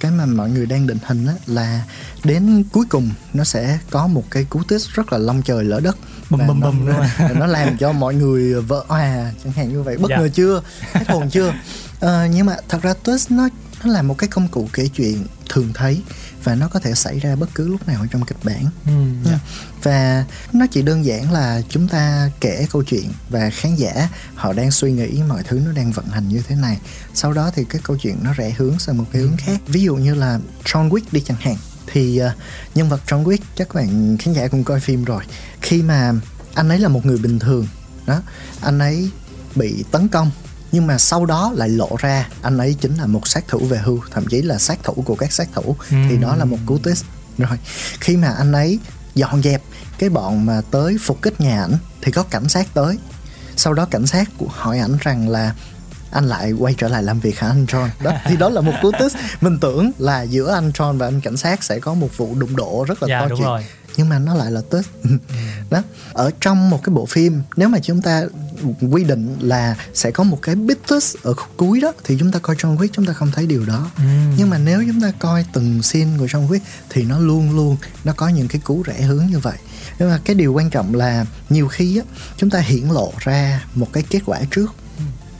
cái mà mọi người đang định hình á là đến cuối cùng nó sẽ có một cái cú twist rất là long trời lỡ đất, bùm bùm bùm nó, nó làm cho mọi người vỡ òa chẳng hạn như vậy, bất yeah. ngờ chưa, hết hồn chưa. Ờ, nhưng mà thật ra twist nó nó là một cái công cụ kể chuyện thường thấy và nó có thể xảy ra bất cứ lúc nào trong kịch bản. mm, yeah. Và nó chỉ đơn giản là chúng ta kể câu chuyện và khán giả họ đang suy nghĩ mọi thứ nó đang vận hành như thế này, sau đó thì cái câu chuyện nó rẽ hướng sang một cái hướng khác. Ví dụ như là John Wick đi chẳng hạn, thì uh, nhân vật John Wick chắc các bạn khán giả cũng coi phim rồi, khi mà anh ấy là một người bình thường đó, anh ấy bị tấn công nhưng mà sau đó lại lộ ra anh ấy chính là một sát thủ về hưu, thậm chí là sát thủ của các sát thủ, ừ. thì đó là một cú twist. Rồi khi mà anh ấy dọn dẹp cái bọn mà tới phục kích nhà ảnh thì có cảnh sát tới, sau đó cảnh sát hỏi ảnh rằng là anh lại quay trở lại làm việc hả anh John? Đó, thì đó là một cú twist. Mình tưởng là giữa anh John và anh cảnh sát sẽ có một vụ đụng độ rất là dạ, to đúng chuyện rồi. Nhưng mà nó lại là twist. Đó, ở trong một cái bộ phim nếu mà chúng ta quy định là sẽ có một cái big twist ở khúc cuối đó thì chúng ta coi John Wick chúng ta không thấy điều đó. ừ. Nhưng mà nếu chúng ta coi từng scene của John Wick thì nó luôn luôn nó có những cái cú rẽ hướng như vậy. Nhưng mà cái điều quan trọng là nhiều khi á, chúng ta hiển lộ ra một cái kết quả trước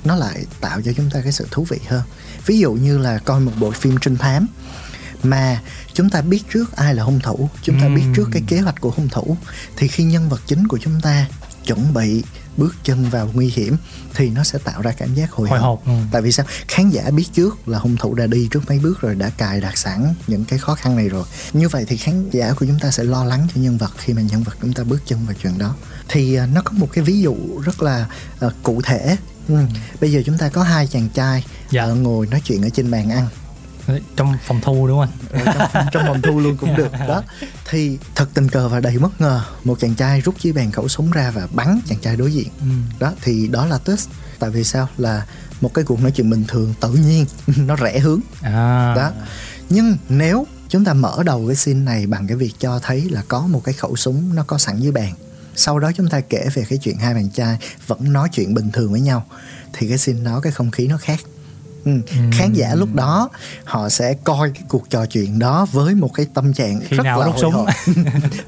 nó lại tạo cho chúng ta cái sự thú vị hơn. Ví dụ như là coi một bộ phim trinh thám mà chúng ta biết trước ai là hung thủ, chúng ta biết trước cái kế hoạch của hung thủ, thì khi nhân vật chính của chúng ta chuẩn bị bước chân vào nguy hiểm thì nó sẽ tạo ra cảm giác hồi, hồi hộp. ừ. Tại vì sao? Khán giả biết trước là hung thủ đã đi trước mấy bước rồi, đã cài đặt sẵn những cái khó khăn này rồi. Như vậy thì khán giả của chúng ta sẽ lo lắng cho nhân vật khi mà nhân vật chúng ta bước chân vào chuyện đó. Thì nó có một cái ví dụ rất là uh, cụ thể. ừ. Bây giờ chúng ta có hai chàng trai dạ. uh, ngồi nói chuyện ở trên bàn ăn trong phòng thu, đúng không? Trong, trong phòng thu luôn cũng được đó. Thì thật tình cờ và đầy bất ngờ, một chàng trai rút dưới bàn khẩu súng ra và bắn chàng trai đối diện. ừ. Đó thì đó là twist. Tại vì sao? Là một cái cuộc nói chuyện bình thường tự nhiên nó rẽ hướng. à. Đó. Nhưng nếu chúng ta mở đầu cái scene này bằng cái việc cho thấy là có một cái khẩu súng nó có sẵn dưới bàn, sau đó chúng ta kể về cái chuyện hai bạn trai vẫn nói chuyện bình thường với nhau, thì cái scene đó cái không khí nó khác. Ừ. Ừ. Khán giả lúc đó họ sẽ coi cái cuộc trò chuyện đó với một cái tâm trạng khi rất nào là rút súng.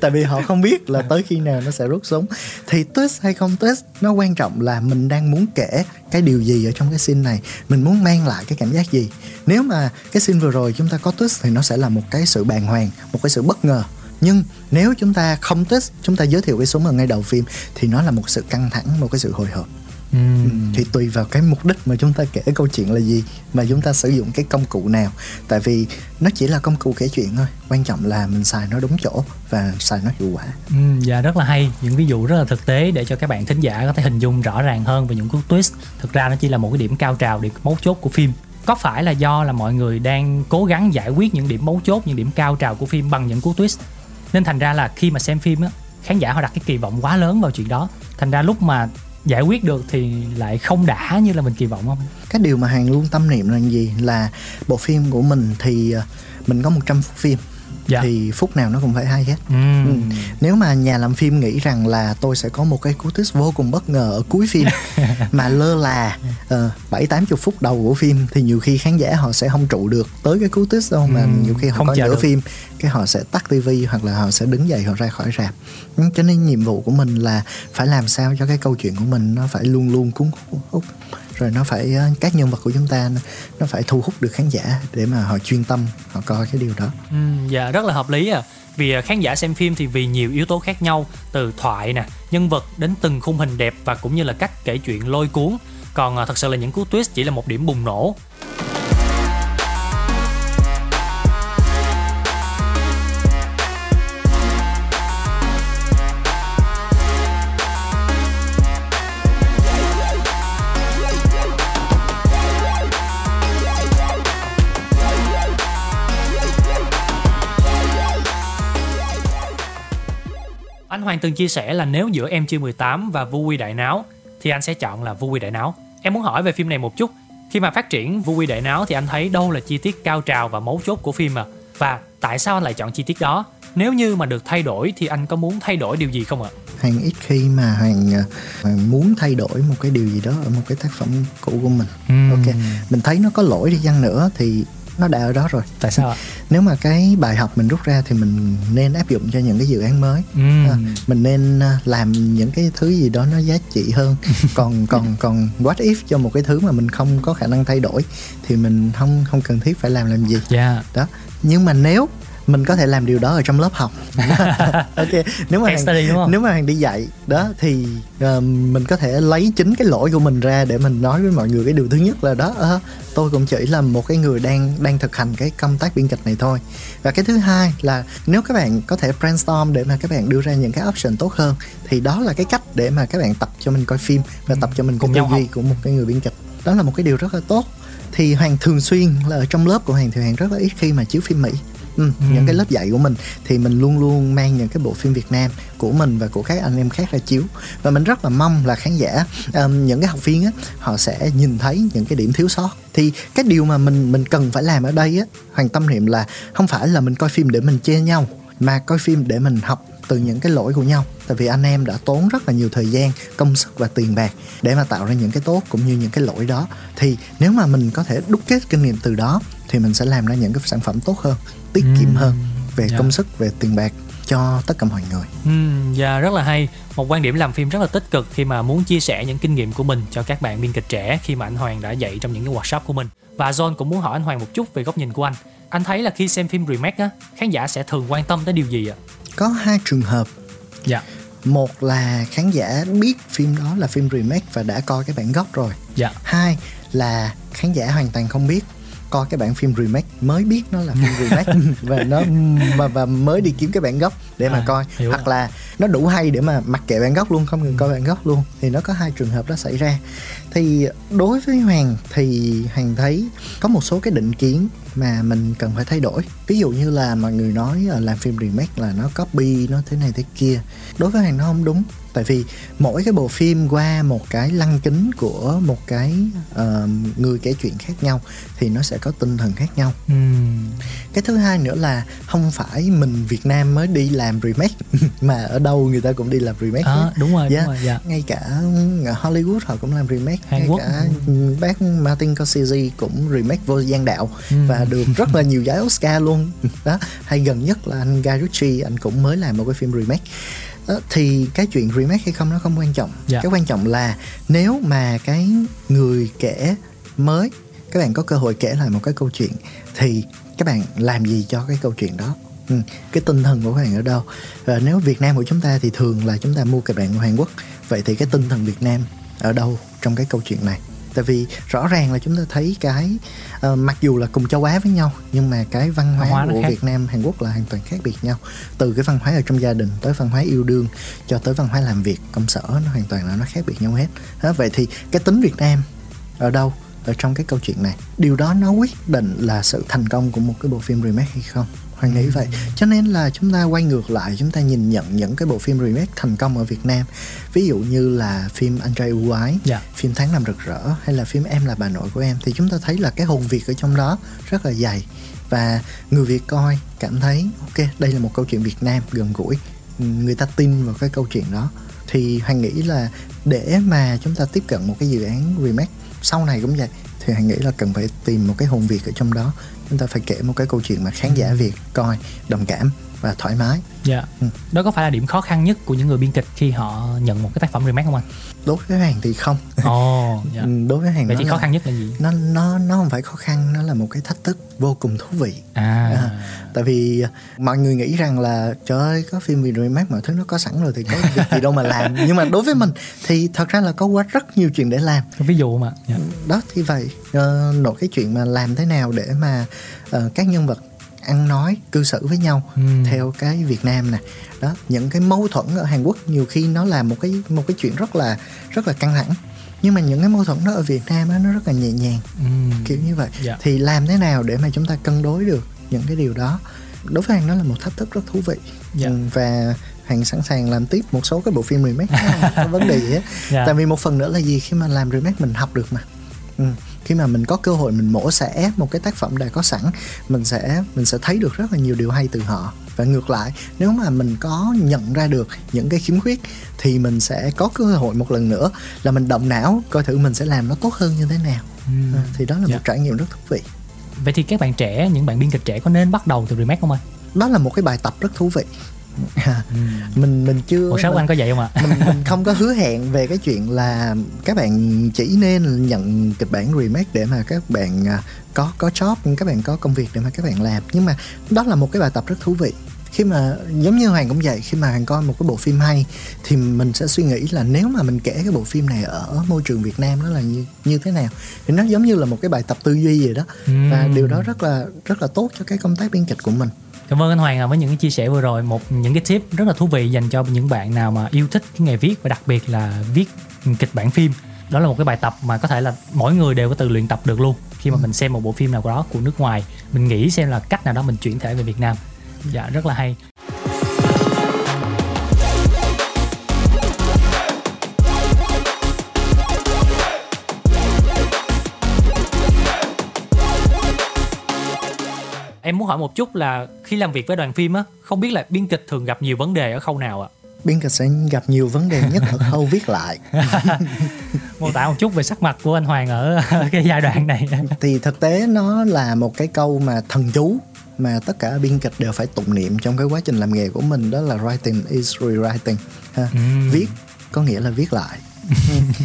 Tại vì họ không biết là tới khi nào nó sẽ rút súng. Thì twist hay không twist, nó quan trọng là mình đang muốn kể cái điều gì ở trong cái scene này, mình muốn mang lại cái cảm giác gì. Nếu mà cái scene vừa rồi chúng ta có twist thì nó sẽ là một cái sự bàng hoàng, một cái sự bất ngờ. Nhưng nếu chúng ta không twist, chúng ta giới thiệu cái súng ở ngay đầu phim thì nó là một sự căng thẳng, một cái sự hồi hộp. ừ. Thì tùy vào cái mục đích mà chúng ta kể câu chuyện là gì, mà chúng ta sử dụng cái công cụ nào. Tại vì nó chỉ là công cụ kể chuyện thôi, quan trọng là mình xài nó đúng chỗ và xài nó hiệu quả. Ừ, dạ rất là hay, những ví dụ rất là thực tế để cho các bạn thính giả có thể hình dung rõ ràng hơn về những cú twist. Thực ra nó chỉ là một cái điểm cao trào, điểm mấu chốt của phim. Có phải là do là mọi người đang cố gắng giải quyết những điểm mấu chốt, những điểm cao trào của phim bằng những cú twist, nên thành ra là khi mà xem phim á, khán giả họ đặt cái kỳ vọng quá lớn vào chuyện đó, thành ra lúc mà giải quyết được thì lại không đã như là mình kỳ vọng không? Cái điều mà Hàng luôn tâm niệm là gì? Là bộ phim của mình thì mình có một trăm phút phim, dạ. Thì phút nào nó cũng phải hay hết. uhm. ừ. Nếu mà nhà làm phim nghĩ rằng là tôi sẽ có một cái cú twist vô cùng bất ngờ ở cuối phim mà lơ là bảy tám chục phút đầu của phim, thì nhiều khi khán giả họ sẽ không trụ được tới cái cú twist đâu. uhm. Mà nhiều khi họ không có nửa phim cái họ sẽ tắt tivi hoặc là họ sẽ đứng dậy họ ra khỏi rạp. Cho nên nhiệm vụ của mình là phải làm sao cho cái câu chuyện của mình nó phải luôn luôn cuốn hút, rồi nó phải, các nhân vật của chúng ta nó phải thu hút được khán giả để mà họ chuyên tâm họ coi cái điều đó. Ừ, dạ rất là hợp lý à. Vì khán giả xem phim thì vì nhiều yếu tố khác nhau, từ thoại nè, nhân vật đến từng khung hình đẹp và cũng như là cách kể chuyện lôi cuốn. Còn thật sự là những cú twist chỉ là một điểm bùng nổ. Anh Hoàng từng chia sẻ là nếu giữa Em Chưa mười tám và Vui Đại Náo thì anh sẽ chọn là Vui Đại Náo. Em muốn hỏi về phim này một chút. Khi mà phát triển Vui Đại Náo thì anh thấy đâu là chi tiết cao trào và mấu chốt của phim à? Và tại sao anh lại chọn chi tiết đó? Nếu như mà được thay đổi thì anh có muốn thay đổi điều gì không ạ? Hàng ít khi mà Hàng, Hàng muốn thay đổi một cái điều gì đó ở một cái tác phẩm cũ của mình. uhm. Ok, mình thấy nó có lỗi đi chăng nữa thì nó đã ở đó rồi. Tại sao ạ? Nếu mà cái bài học mình rút ra thì mình nên áp dụng cho những cái dự án mới. uhm. à, Mình nên làm những cái thứ gì đó nó giá trị hơn. Còn còn còn what if cho một cái thứ mà mình không có khả năng thay đổi thì mình không không cần thiết phải làm làm gì. yeah. Đó. Nhưng mà nếu mình có thể làm điều đó ở trong lớp học. Ok, nếu mà Hàng, nếu mà Hàng đi dạy đó thì uh, mình có thể lấy chính cái lỗi của mình ra để mình nói với mọi người. Cái điều thứ nhất là đó, uh, tôi cũng chỉ là một cái người đang đang thực hành cái công tác biên kịch này thôi. Và cái thứ hai là nếu các bạn có thể brainstorm để mà các bạn đưa ra những cái option tốt hơn thì đó là cái cách để mà các bạn tập cho mình coi phim và tập cho mình cái tư duy của một cái người biên kịch. Đó là một cái điều rất là tốt. Thì Hoàng thường xuyên là ở trong lớp của Hoàng thì Hoàng rất là ít khi mà chiếu phim Mỹ. Ừ, ừ. Những cái lớp dạy của mình thì mình luôn luôn mang những cái bộ phim Việt Nam của mình và của các anh em khác ra chiếu. Và mình rất là mong là khán giả, um, những cái học viên á, họ sẽ nhìn thấy những cái điểm thiếu sót. Thì cái điều mà mình mình cần phải làm ở đây á, Hoàng tâm niệm là không phải là mình coi phim để mình chê nhau, mà coi phim để mình học từ những cái lỗi của nhau. Tại vì anh em đã tốn rất là nhiều thời gian, công sức và tiền bạc để mà tạo ra những cái tốt cũng như những cái lỗi đó. Thì nếu mà mình có thể đúc kết kinh nghiệm từ đó thì mình sẽ làm ra những cái sản phẩm tốt hơn, tiết kiệm uhm, hơn về dạ. công sức, về tiền bạc cho tất cả mọi người. uhm, Dạ rất là hay. Một quan điểm làm phim rất là tích cực khi mà muốn chia sẻ những kinh nghiệm của mình cho các bạn biên kịch trẻ khi mà anh Hoàng đã dạy trong những cái workshop của mình. Và John cũng muốn hỏi anh Hoàng một chút về góc nhìn của anh. Anh thấy là khi xem phim remake á, khán giả sẽ thường quan tâm tới điều gì ạ? Có hai trường hợp. Dạ. Một là khán giả biết phim đó là phim remake và đã coi cái bản gốc rồi. Dạ. Hai là khán giả hoàn toàn không biết, coi cái bản phim remake mới biết nó là phim remake và nó mà và mới đi kiếm cái bản gốc để mà à, coi, hoặc rồi. Là nó đủ hay để mà mặc kệ bản gốc luôn, không cần coi bản gốc luôn. Thì nó có hai trường hợp đó xảy ra. Thì đối với Hoàng thì Hoàng thấy có một số cái định kiến mà mình cần phải thay đổi. Ví dụ như là mọi người nói làm phim remake là nó copy, nó thế này thế kia. Đối với Hoàng nó không đúng. Tại vì mỗi cái bộ phim qua một cái lăng kính của một cái uh, người kể chuyện khác nhau thì nó sẽ có tinh thần khác nhau. uhm. Cái thứ hai nữa là không phải mình Việt Nam mới đi làm remake mà ở đâu người ta cũng đi làm remake. à, Đúng rồi, yeah. đúng rồi dạ. Ngay cả Hollywood họ cũng làm remake. Hàn Ngay Quốc. Cả bác Martin Scorsese cũng remake Vô Gian Đạo uhm. và được rất là nhiều giải Oscar luôn đó. Hay gần nhất là anh Guy Ritchie, anh cũng mới làm một cái phim remake. Thì cái chuyện remake hay không nó không quan trọng. Dạ. Cái quan trọng là nếu mà cái người kể mới, các bạn có cơ hội kể lại một cái câu chuyện thì các bạn làm gì cho cái câu chuyện đó. ừ. Cái tinh thần của các bạn ở đâu. Và nếu Việt Nam của chúng ta thì thường là chúng ta mua kịch bản của Hàn Quốc, vậy thì cái tinh thần Việt Nam ở đâu trong cái câu chuyện này. Tại vì rõ ràng là chúng ta thấy cái uh, mặc dù là cùng châu Á với nhau, nhưng mà cái văn hóa, văn hóa của Việt Nam, Hàn Quốc là hoàn toàn khác biệt nhau. Từ cái văn hóa ở trong gia đình tới văn hóa yêu đương, cho tới văn hóa làm việc, công sở, nó hoàn toàn là nó khác biệt nhau hết. Đó, vậy thì cái tính Việt Nam ở đâu ở trong cái câu chuyện này? Điều đó nó quyết định là sự thành công của một cái bộ phim remake hay không? Hoàng nghĩ vậy. Cho nên là chúng ta quay ngược lại, chúng ta nhìn nhận những cái bộ phim remake thành công ở Việt Nam. Ví dụ như là phim Anh Trai Ưu Ái, yeah. phim Tháng Năm Rực Rỡ, hay là phim Em Là Bà Nội Của Em. Thì chúng ta thấy là cái hồn Việt ở trong đó rất là dày. Và người Việt coi cảm thấy ok, đây là một câu chuyện Việt Nam gần gũi, người ta tin vào cái câu chuyện đó. Thì Hoàng nghĩ là để mà chúng ta tiếp cận một cái dự án remake sau này cũng vậy, thì Hoàng nghĩ là cần phải tìm một cái hồn Việt ở trong đó. Chúng ta phải kể một cái câu chuyện mà khán giả Việt coi, đồng cảm và thoải mái. Dạ. Yeah. Ừ. Đó có phải là điểm khó khăn nhất của những người biên kịch khi họ nhận một cái tác phẩm remake không anh? Đối với Hoàng thì không. Ồ. Oh, yeah. Đối với Hoàng. Vậy thì khó khăn nhất là gì? Nó nó nó không phải khó khăn, nó là một cái thách thức vô cùng thú vị. À. à tại vì mọi người nghĩ rằng là trời ơi, có phim về remake mọi thứ nó có sẵn rồi thì có việc gì đâu mà làm. Nhưng mà đối với mình thì thật ra là có quá rất nhiều chuyện để làm. Ví dụ mà. Yeah. Đó thì vậy. Uh, nổi cái chuyện mà làm thế nào để mà uh, các nhân vật ăn nói, cư xử với nhau ừ. theo cái Việt Nam nè. Đó, những cái mâu thuẫn ở Hàn Quốc nhiều khi nó là một cái một cái chuyện rất là rất là căng thẳng. Nhưng mà những cái mâu thuẫn đó ở Việt Nam á, nó rất là nhẹ nhàng. Ừ. Kiểu như vậy. Dạ. Thì làm thế nào để mà chúng ta cân đối được những cái điều đó? Đối với Hằng nó là một thách thức rất thú vị. Dạ. Và Hằng sẵn sàng làm tiếp một số cái bộ phim remake không có vấn đề gì hết. Dạ. Tại vì một phần nữa là gì, khi mà làm remake mình học được mà. Ừ. Khi mà mình có cơ hội mình mổ xẻ một cái tác phẩm đã có sẵn, mình sẽ mình sẽ thấy được rất là nhiều điều hay từ họ. Và ngược lại, nếu mà mình có nhận ra được những cái khiếm khuyết thì mình sẽ có cơ hội một lần nữa là mình động não coi thử mình sẽ làm nó tốt hơn như thế nào. Ừ. À, thì đó là dạ. một trải nghiệm rất thú vị. Vậy thì các bạn trẻ, những bạn biên kịch trẻ có nên bắt đầu từ remake không anh? Đó là một cái bài tập rất thú vị. À, ừ. mình mình chưa một sáu anh có vậy không ạ? À? mình, mình không có hứa hẹn về cái chuyện là các bạn chỉ nên nhận kịch bản remake để mà các bạn có có job, các bạn có công việc để mà các bạn làm. Nhưng mà đó là một cái bài tập rất thú vị. Khi mà giống như Hoàng cũng vậy, khi mà Hoàng coi một cái bộ phim hay thì mình sẽ suy nghĩ là nếu mà mình kể cái bộ phim này ở môi trường Việt Nam nó là như, như thế nào, thì nó giống như là một cái bài tập tư duy vậy đó. Ừ. Và điều đó rất là rất là tốt cho cái công tác biên kịch của mình. Cảm ơn anh Hoàng với những cái chia sẻ vừa rồi, một những cái tip rất là thú vị dành cho những bạn nào mà yêu thích cái nghề viết, và đặc biệt là viết kịch bản phim. Đó là một cái bài tập mà có thể là mỗi người đều có tự luyện tập được luôn. Khi mà mình xem một bộ phim nào đó của nước ngoài, mình nghĩ xem là cách nào đó mình chuyển thể về Việt Nam. Dạ, rất là hay. Em muốn hỏi một chút là khi làm việc với đoàn phim á, không biết là biên kịch thường gặp nhiều vấn đề ở khâu nào ạ? À? Biên kịch sẽ gặp nhiều vấn đề nhất ở khâu viết lại. Mô tả một chút về sắc mặt của anh Hoàng ở cái giai đoạn này. Thì thực tế nó là một cái câu mà thần chú mà tất cả biên kịch đều phải tụng niệm trong cái quá trình làm nghề của mình, đó là writing is rewriting. Ha. Mm. Viết có nghĩa là viết lại.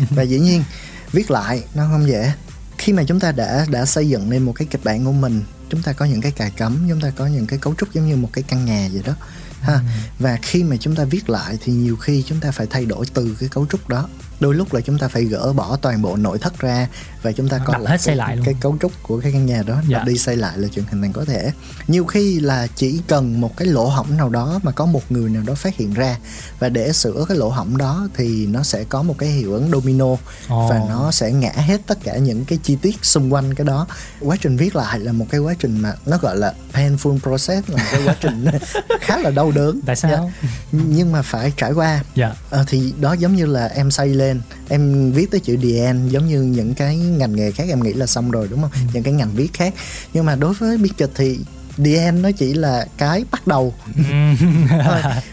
Và dĩ nhiên viết lại nó không dễ. Khi mà chúng ta đã đã xây dựng nên một cái kịch bản của mình, chúng ta có những cái cài cắm, chúng ta có những cái cấu trúc giống như một cái căn nhà vậy đó ha. Ừ. Và khi mà chúng ta viết lại thì nhiều khi chúng ta phải thay đổi từ cái cấu trúc đó. Đôi lúc là chúng ta phải gỡ bỏ toàn bộ nội thất ra và chúng ta coi lại cái, cái cấu trúc của cái căn nhà đó. Dạ. Đập đi xây lại là chuyện hoàn toàn có thể. Nhiều khi là chỉ cần một cái lỗ hổng nào đó mà có một người nào đó phát hiện ra, và để sửa cái lỗ hổng đó thì nó sẽ có một cái hiệu ứng domino. Oh. Và nó sẽ ngã hết tất cả những cái chi tiết xung quanh cái đó. Quá trình viết lại là một cái quá trình mà nó gọi là painful process, là một cái quá trình khá là đau đớn. Tại sao? Dạ. Nhưng mà phải trải qua. Dạ. À, thì đó giống như là em xây lên, em viết tới chữ the end, giống như những cái ngành nghề khác em nghĩ là xong rồi đúng không? Ừ. Những cái ngành viết khác. Nhưng mà đối với biên kịch thì the end nó chỉ là cái bắt đầu.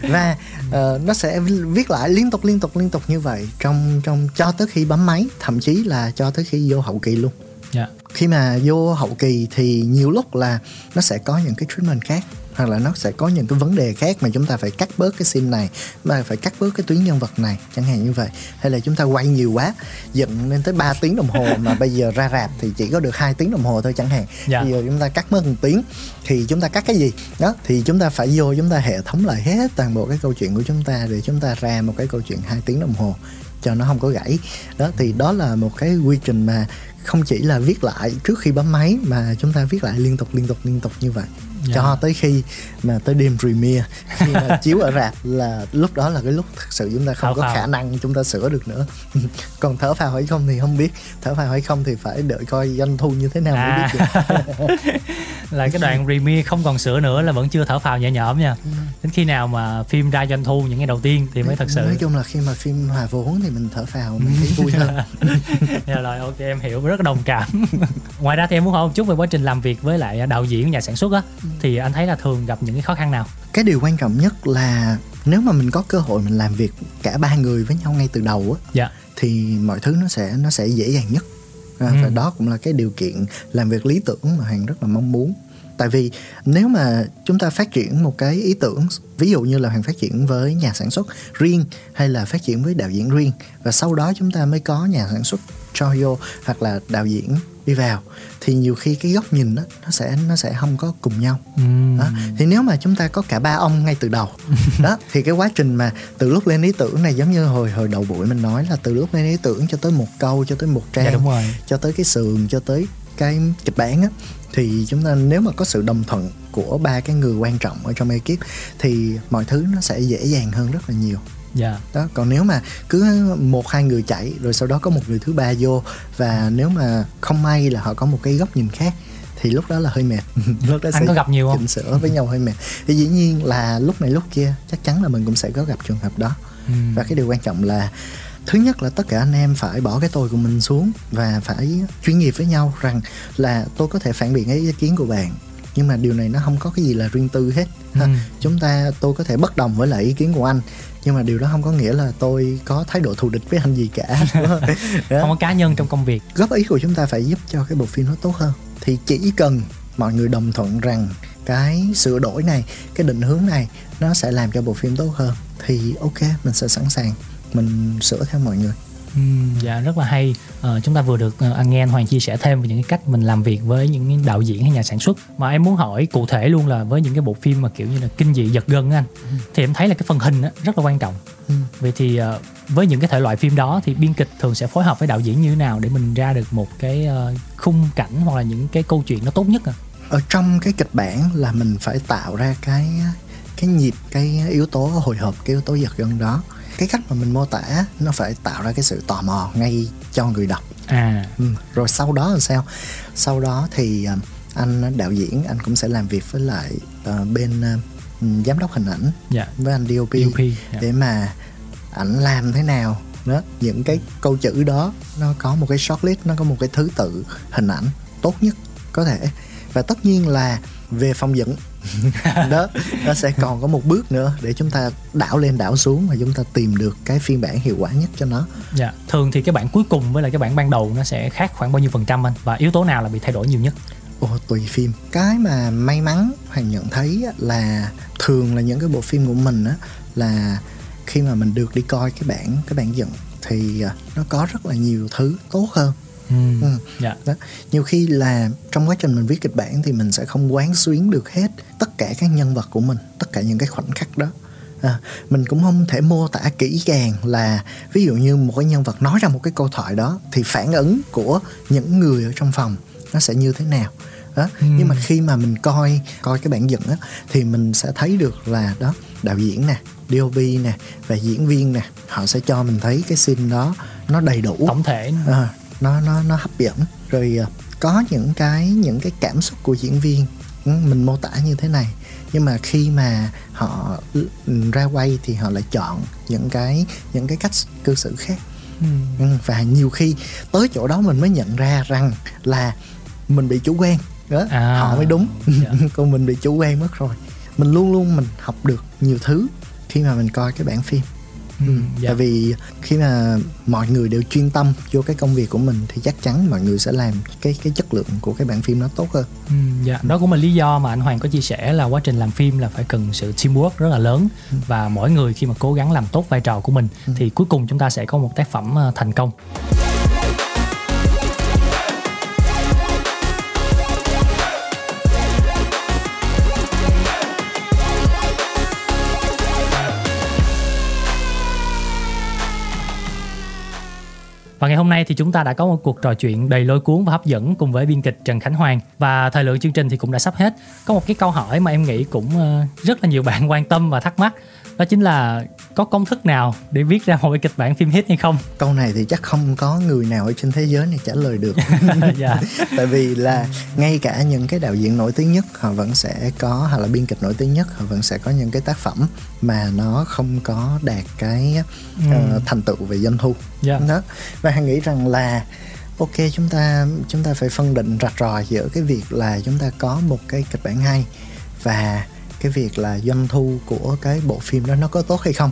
Và uh, nó sẽ viết lại liên tục liên tục liên tục như vậy trong trong cho tới khi bấm máy, thậm chí là cho tới khi vô hậu kỳ luôn. Yeah. Khi mà vô hậu kỳ thì nhiều lúc là nó sẽ có những cái treatment khác, hoặc là nó sẽ có những cái vấn đề khác mà chúng ta phải cắt bớt cái scene này, mà phải cắt bớt cái tuyến nhân vật này chẳng hạn như vậy. Hay là chúng ta quay nhiều quá, dựng lên tới ba tiếng đồng hồ mà bây giờ ra rạp thì chỉ có được hai tiếng đồng hồ thôi chẳng hạn. Dạ. Bây giờ chúng ta cắt mất một tiếng thì chúng ta cắt cái gì đó, thì chúng ta phải vô chúng ta hệ thống lại hết toàn bộ cái câu chuyện của chúng ta để chúng ta ra một cái câu chuyện hai tiếng đồng hồ. cho nó không có gãy đó. Thì đó là một cái quy trình mà không chỉ là viết lại trước khi bấm máy mà chúng ta viết lại liên tục liên tục liên tục như vậy. Yeah. Cho tới khi mà tới đêm premiere, khi mà chiếu ở rạp là lúc đó là cái lúc thực sự chúng ta không Thảo có phào. khả năng chúng ta sửa được nữa. Còn thở phào hay không thì không biết, thở phào hay không thì phải đợi coi doanh thu như thế nào à. mới biết được. Là cái đoạn premiere không còn sửa nữa là vẫn chưa thở phào nhẹ nhõm nha. Ừ. Đến khi nào mà phim ra doanh thu những ngày đầu tiên thì mới thật sự. Nói chung là khi mà phim hòa vốn thì mình thở phào mình thấy vui hơn. Dạ rồi, ok, em hiểu, rất đồng cảm. Ngoài ra thì em muốn hỏi một chút về quá trình làm việc với lại đạo diễn, nhà sản xuất á. Thì anh thấy là thường gặp những cái khó khăn nào? Cái điều quan trọng nhất là nếu mà mình có cơ hội mình làm việc cả ba người với nhau ngay từ đầu á, dạ. thì mọi thứ nó sẽ nó sẽ dễ dàng nhất. Ừ. Và đó cũng là cái điều kiện làm việc lý tưởng mà Hoàng rất là mong muốn. Tại vì nếu mà chúng ta phát triển một cái ý tưởng, ví dụ như là Hoàng phát triển với nhà sản xuất riêng hay là phát triển với đạo diễn riêng, và sau đó chúng ta mới có nhà sản xuất cho vô hoặc là đạo diễn đi vào, thì nhiều khi cái góc nhìn đó, nó sẽ nó sẽ không có cùng nhau. Uhm. Đó. Thì nếu mà chúng ta có cả ba ông ngay từ đầu đó, thì cái quá trình mà từ lúc lên ý tưởng này, giống như hồi hồi đầu buổi mình nói là từ lúc lên ý tưởng cho tới một câu, cho tới một trang, dạ, đúng rồi. cho tới cái sườn, cho tới cái kịch bản á, thì chúng ta nếu mà có sự đồng thuận của ba cái người quan trọng ở trong ekip thì mọi thứ nó sẽ dễ dàng hơn rất là nhiều. Yeah. Đó, còn nếu mà cứ một hai người chạy rồi sau đó có một người thứ ba vô, và nếu mà không may là họ có một cái góc nhìn khác thì lúc đó là hơi mệt. Lúc đó anh có gặp nhiều không? Chỉnh sửa với nhau hơi mệt. Thì dĩ nhiên là lúc này lúc kia chắc chắn là mình cũng sẽ có gặp trường hợp đó. Mm. Và cái điều quan trọng là thứ nhất là tất cả anh em phải bỏ cái tôi của mình xuống và phải chuyên nghiệp với nhau, rằng là tôi có thể phản biện cái ý kiến của bạn, nhưng mà điều này nó không có cái gì là riêng tư hết. Ừ. Chúng ta, tôi có thể bất đồng với lại ý kiến của anh, nhưng mà điều đó không có nghĩa là tôi có thái độ thù địch với anh gì cả. Không có cá nhân trong công việc. Góp ý của chúng ta phải giúp cho cái bộ phim nó tốt hơn. Thì chỉ cần mọi người đồng thuận rằng cái sửa đổi này, cái định hướng này nó sẽ làm cho bộ phim tốt hơn, thì ok, mình sẽ sẵn sàng, mình sửa theo mọi người. Ừ, dạ, rất là hay. À, chúng ta vừa được anh nghe anh Hoàng chia sẻ thêm về những cái cách mình làm việc với những đạo diễn hay nhà sản xuất. Mà em muốn hỏi cụ thể luôn là với những cái bộ phim mà kiểu như là kinh dị, giật gân á anh, ừ. thì em thấy là cái phần hình á rất là quan trọng. Ừ. Vậy thì với những cái thể loại phim đó thì biên kịch thường sẽ phối hợp với đạo diễn như thế nào để mình ra được một cái khung cảnh hoặc là những cái câu chuyện nó tốt nhất à? Ở trong cái kịch bản là mình phải tạo ra cái cái nhịp, cái yếu tố hồi hộp, cái yếu tố giật gân đó. Cái cách mà mình mô tả nó phải tạo ra cái sự tò mò ngay cho người đọc. À. Ừ. Rồi sau đó làm sao? Sau đó thì anh đạo diễn anh cũng sẽ làm việc với lại uh, bên uh, giám đốc hình ảnh, yeah. với anh D O P, D O P yeah. để mà ảnh làm thế nào đó, những cái câu chữ đó nó có một cái shortlist, nó có một cái thứ tự hình ảnh tốt nhất có thể. Và tất nhiên là về phòng dựng đó, nó sẽ còn có một bước nữa để chúng ta đảo lên đảo xuống và chúng ta tìm được cái phiên bản hiệu quả nhất cho nó. Dạ. Thường thì cái bản cuối cùng với lại cái bản ban đầu nó sẽ khác khoảng bao nhiêu phần trăm anh? Và yếu tố nào là bị thay đổi nhiều nhất? Ồ, tùy phim. Cái mà may mắn Hoàng nhận thấy là thường là những cái bộ phim của mình á, là khi mà mình được đi coi cái bản cái bản dựng thì nó có rất là nhiều thứ tốt hơn. Ừ. Ừ. Dạ. Đó. Nhiều khi là trong quá trình mình viết kịch bản thì mình sẽ không quán xuyến được hết tất cả các nhân vật của mình, tất cả những cái khoảnh khắc đó. À, mình cũng không thể mô tả kỹ càng là ví dụ như một cái nhân vật nói ra một cái câu thoại đó thì phản ứng của những người ở trong phòng nó sẽ như thế nào đó. Ừ. Nhưng mà khi mà mình coi coi cái bản dựng á, thì mình sẽ thấy được là đó, đạo diễn nè, D O P nè và diễn viên nè, họ sẽ cho mình thấy cái scene đó nó đầy đủ, tổng thể. À, nó nó nó hấp dẫn. Rồi có những cái những cái cảm xúc của diễn viên mình mô tả như thế này, nhưng mà khi mà họ ra quay thì họ lại chọn những cái những cái cách cư xử khác. Ừ. Và nhiều khi tới chỗ đó mình mới nhận ra rằng là mình bị chủ quan đó, à, họ mới đúng. Yeah. Còn mình bị chủ quan mất rồi. Mình luôn luôn mình học được nhiều thứ khi mà mình coi cái bản phim. Ừ, dạ. Tại vì khi mà mọi người đều chuyên tâm vô cái công việc của mình thì chắc chắn mọi người sẽ làm cái cái chất lượng của cái bản phim nó tốt hơn. Ừ, dạ. Đó cũng là lý do mà anh Hoàng có chia sẻ là quá trình làm phim là phải cần sự teamwork rất là lớn. Ừ. Và mỗi người khi mà cố gắng làm tốt vai trò của mình, ừ. thì cuối cùng chúng ta sẽ có một tác phẩm thành công. Và ngày hôm nay thì chúng ta đã có một cuộc trò chuyện đầy lôi cuốn và hấp dẫn cùng với biên kịch Trần Khánh Hoàng. Và thời lượng chương trình thì cũng đã sắp hết. Có một cái câu hỏi mà em nghĩ cũng rất là nhiều bạn quan tâm và thắc mắc, đó chính là có công thức nào để viết ra một cái kịch bản phim hit hay không? Câu này thì chắc không có người nào ở trên thế giới này trả lời được. Dạ. Tại vì là ngay cả những cái đạo diễn nổi tiếng nhất họ vẫn sẽ có, hoặc là biên kịch nổi tiếng nhất họ vẫn sẽ có những cái tác phẩm mà nó không có đạt cái uh, thành tựu về doanh thu. Dạ. Đó. Và Hằng nghĩ rằng là ok, chúng ta chúng ta phải phân định rạch ròi giữa cái việc là chúng ta có một cái kịch bản hay và cái việc là doanh thu của cái bộ phim đó nó có tốt hay không.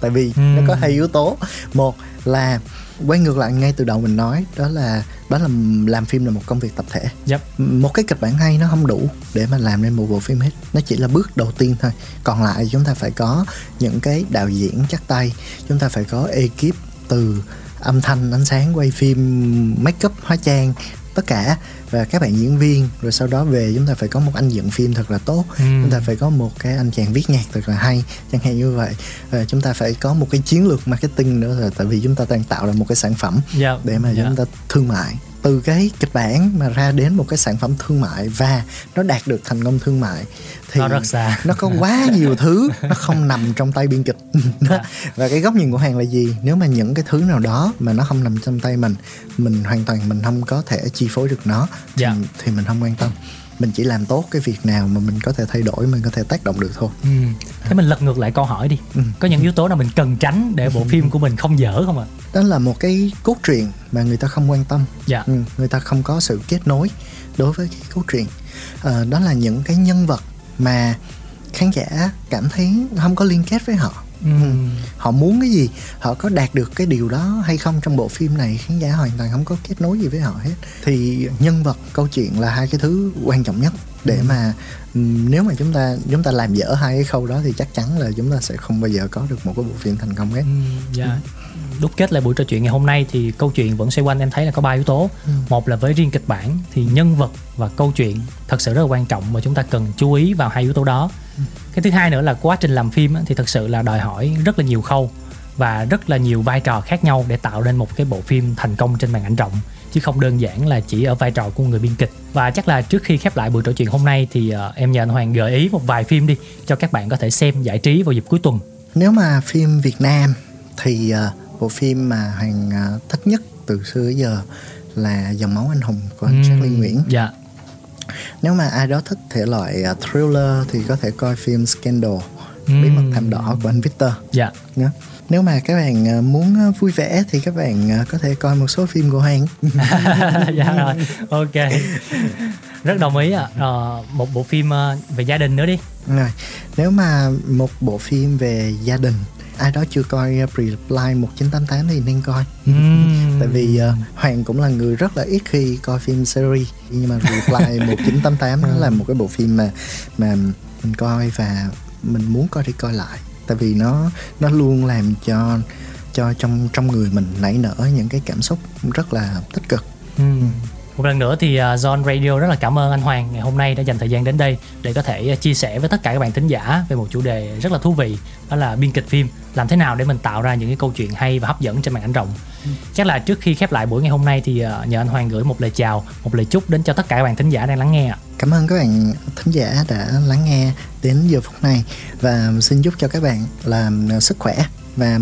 Tại vì ừ. nó có hai yếu tố. Một là quay ngược lại ngay từ đầu mình nói, đó là đó là làm phim là một công việc tập thể. Yep. Một cái kịch bản hay nó không đủ để mà làm nên một bộ phim hết, nó chỉ là bước đầu tiên thôi. Còn lại chúng ta phải có những cái đạo diễn chắc tay, chúng ta phải có ekip từ âm thanh, ánh sáng, quay phim, make up, hóa trang, tất cả, và các bạn diễn viên. Rồi sau đó về chúng ta phải có một anh dựng phim thật là tốt, ừ. chúng ta phải có một cái anh chàng viết nhạc thật là hay, chẳng hạn như vậy. Rồi chúng ta phải có một cái chiến lược marketing nữa, rồi tại vì chúng ta đang tạo ra một cái sản phẩm yeah. để mà yeah. chúng ta thương mại. Từ cái kịch bản mà ra đến một cái sản phẩm thương mại và nó đạt được thành công thương mại thì nó, rất xa. nó có quá nhiều thứ nó không nằm trong tay biên kịch. Và cái góc nhìn của Hoàng là gì? Nếu mà những cái thứ nào đó mà nó không nằm trong tay mình, mình hoàn toàn mình không có thể chi phối được nó thì, yeah. thì mình không quan tâm. Mình chỉ làm tốt cái việc nào mà mình có thể thay đổi, mình có thể tác động được thôi. ừ. Thế mình lật ngược lại câu hỏi đi. ừ. Có những yếu tố nào mình cần tránh để bộ phim của mình không dở không ạ? À? Đó là một cái cốt truyện mà người ta không quan tâm. dạ. ừ. Người ta không có sự kết nối đối với cái cốt truyện. à, Đó là những cái nhân vật mà khán giả cảm thấy không có liên kết với họ. ừ. Ừ. Họ muốn cái gì, họ có đạt được cái điều đó hay không trong bộ phim này, khán giả hoàn toàn không có kết nối gì với họ hết. Thì nhân vật, câu chuyện là hai cái thứ quan trọng nhất để mà nếu mà chúng ta chúng ta làm dở hai cái khâu đó thì chắc chắn là chúng ta sẽ không bao giờ có được một cái bộ phim thành công hết. ừ. yeah. Đúc kết lại buổi trò chuyện ngày hôm nay thì câu chuyện vẫn xoay quanh, em thấy là có ba yếu tố. ừ. Một là với riêng kịch bản thì nhân vật và câu chuyện thật sự rất là quan trọng, mà chúng ta cần chú ý vào hai yếu tố đó. ừ. Cái thứ hai nữa là quá trình làm phim thì thật sự là đòi hỏi rất là nhiều khâu và rất là nhiều vai trò khác nhau để tạo nên một cái bộ phim thành công trên màn ảnh rộng, chứ không đơn giản là chỉ ở vai trò của người biên kịch. Và chắc là trước khi khép lại buổi trò chuyện hôm nay thì uh, em nhờ anh Hoàng gợi ý một vài phim đi cho các bạn có thể xem giải trí vào dịp cuối tuần. Nếu mà phim Việt Nam thì uh, bộ phim mà Hoàng uh, thích nhất từ xưa đến giờ là Dòng máu anh hùng của anh uhm, Charlie Nguyễn. Dạ. Nếu mà ai đó thích thể loại uh, thriller thì có thể coi phim Scandal, uhm, Bí mật thảm đỏ của anh Victor. Dạ. Nhớ. Nếu mà các bạn muốn vui vẻ thì các bạn có thể coi một số phim của Hoàng. Dạ rồi, ok. Rất đồng ý ạ. À. À, một bộ phim về gia đình nữa đi. Rồi. Nếu mà một bộ phim về gia đình, ai đó chưa coi Reply một chín tám tám thì nên coi. uhm. Tại vì uh, Hoàng cũng là người rất là ít khi coi phim series. Nhưng mà Reply một chín tám tám nó là một cái bộ phim mà, mà mình coi và mình muốn coi đi coi lại. Tại vì nó nó luôn làm cho cho trong trong người mình nảy nở những cái cảm xúc rất là tích cực. ừ. Một lần nữa thì Zone Radio rất là cảm ơn anh Hoàng ngày hôm nay đã dành thời gian đến đây để có thể chia sẻ với tất cả các bạn thính giả về một chủ đề rất là thú vị, đó là biên kịch phim, làm thế nào để mình tạo ra những cái câu chuyện hay và hấp dẫn trên màn ảnh rộng. ừ. Chắc là trước khi khép lại buổi ngày hôm nay thì nhờ anh Hoàng gửi một lời chào, một lời chúc đến cho tất cả các bạn thính giả đang lắng nghe. Cảm ơn các bạn thính giả đã lắng nghe đến giờ phút này và xin chúc cho các bạn là sức khỏe và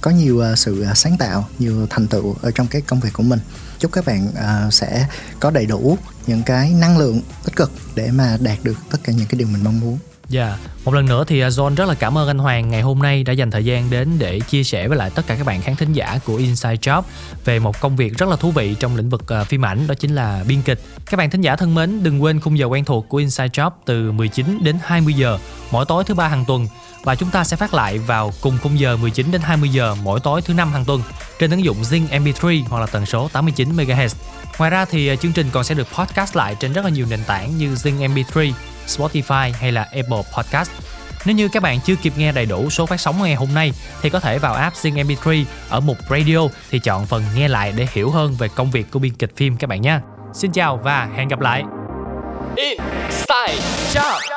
có nhiều sự sáng tạo, nhiều thành tựu ở trong cái công việc của mình. Chúc các bạn uh, sẽ có đầy đủ những cái năng lượng tích cực để mà đạt được tất cả những cái điều mình mong muốn. Dạ, yeah. Một lần nữa thì John rất là cảm ơn anh Hoàng ngày hôm nay đã dành thời gian đến để chia sẻ với lại tất cả các bạn khán thính giả của Inside Job về một công việc rất là thú vị trong lĩnh vực phim ảnh, đó chính là biên kịch. Các bạn thính giả thân mến, đừng quên khung giờ quen thuộc của Inside Job từ mười chín đến hai mươi giờ mỗi tối thứ ba hàng tuần, và chúng ta sẽ phát lại vào cùng khung giờ mười chín đến hai mươi giờ mỗi tối thứ năm hàng tuần trên ứng dụng Zing em pê ba hoặc là tần số tám mươi chín mê ga héc. Ngoài ra thì chương trình còn sẽ được podcast lại trên rất là nhiều nền tảng như Zing em pê ba, Spotify hay là Apple Podcast. Nếu như các bạn chưa kịp nghe đầy đủ số phát sóng ngày hôm nay thì có thể vào app Zing em pê ba, ở mục Radio thì chọn phần nghe lại để hiểu hơn về công việc của biên kịch phim các bạn nha. Xin chào và hẹn gặp lại. Inside Job.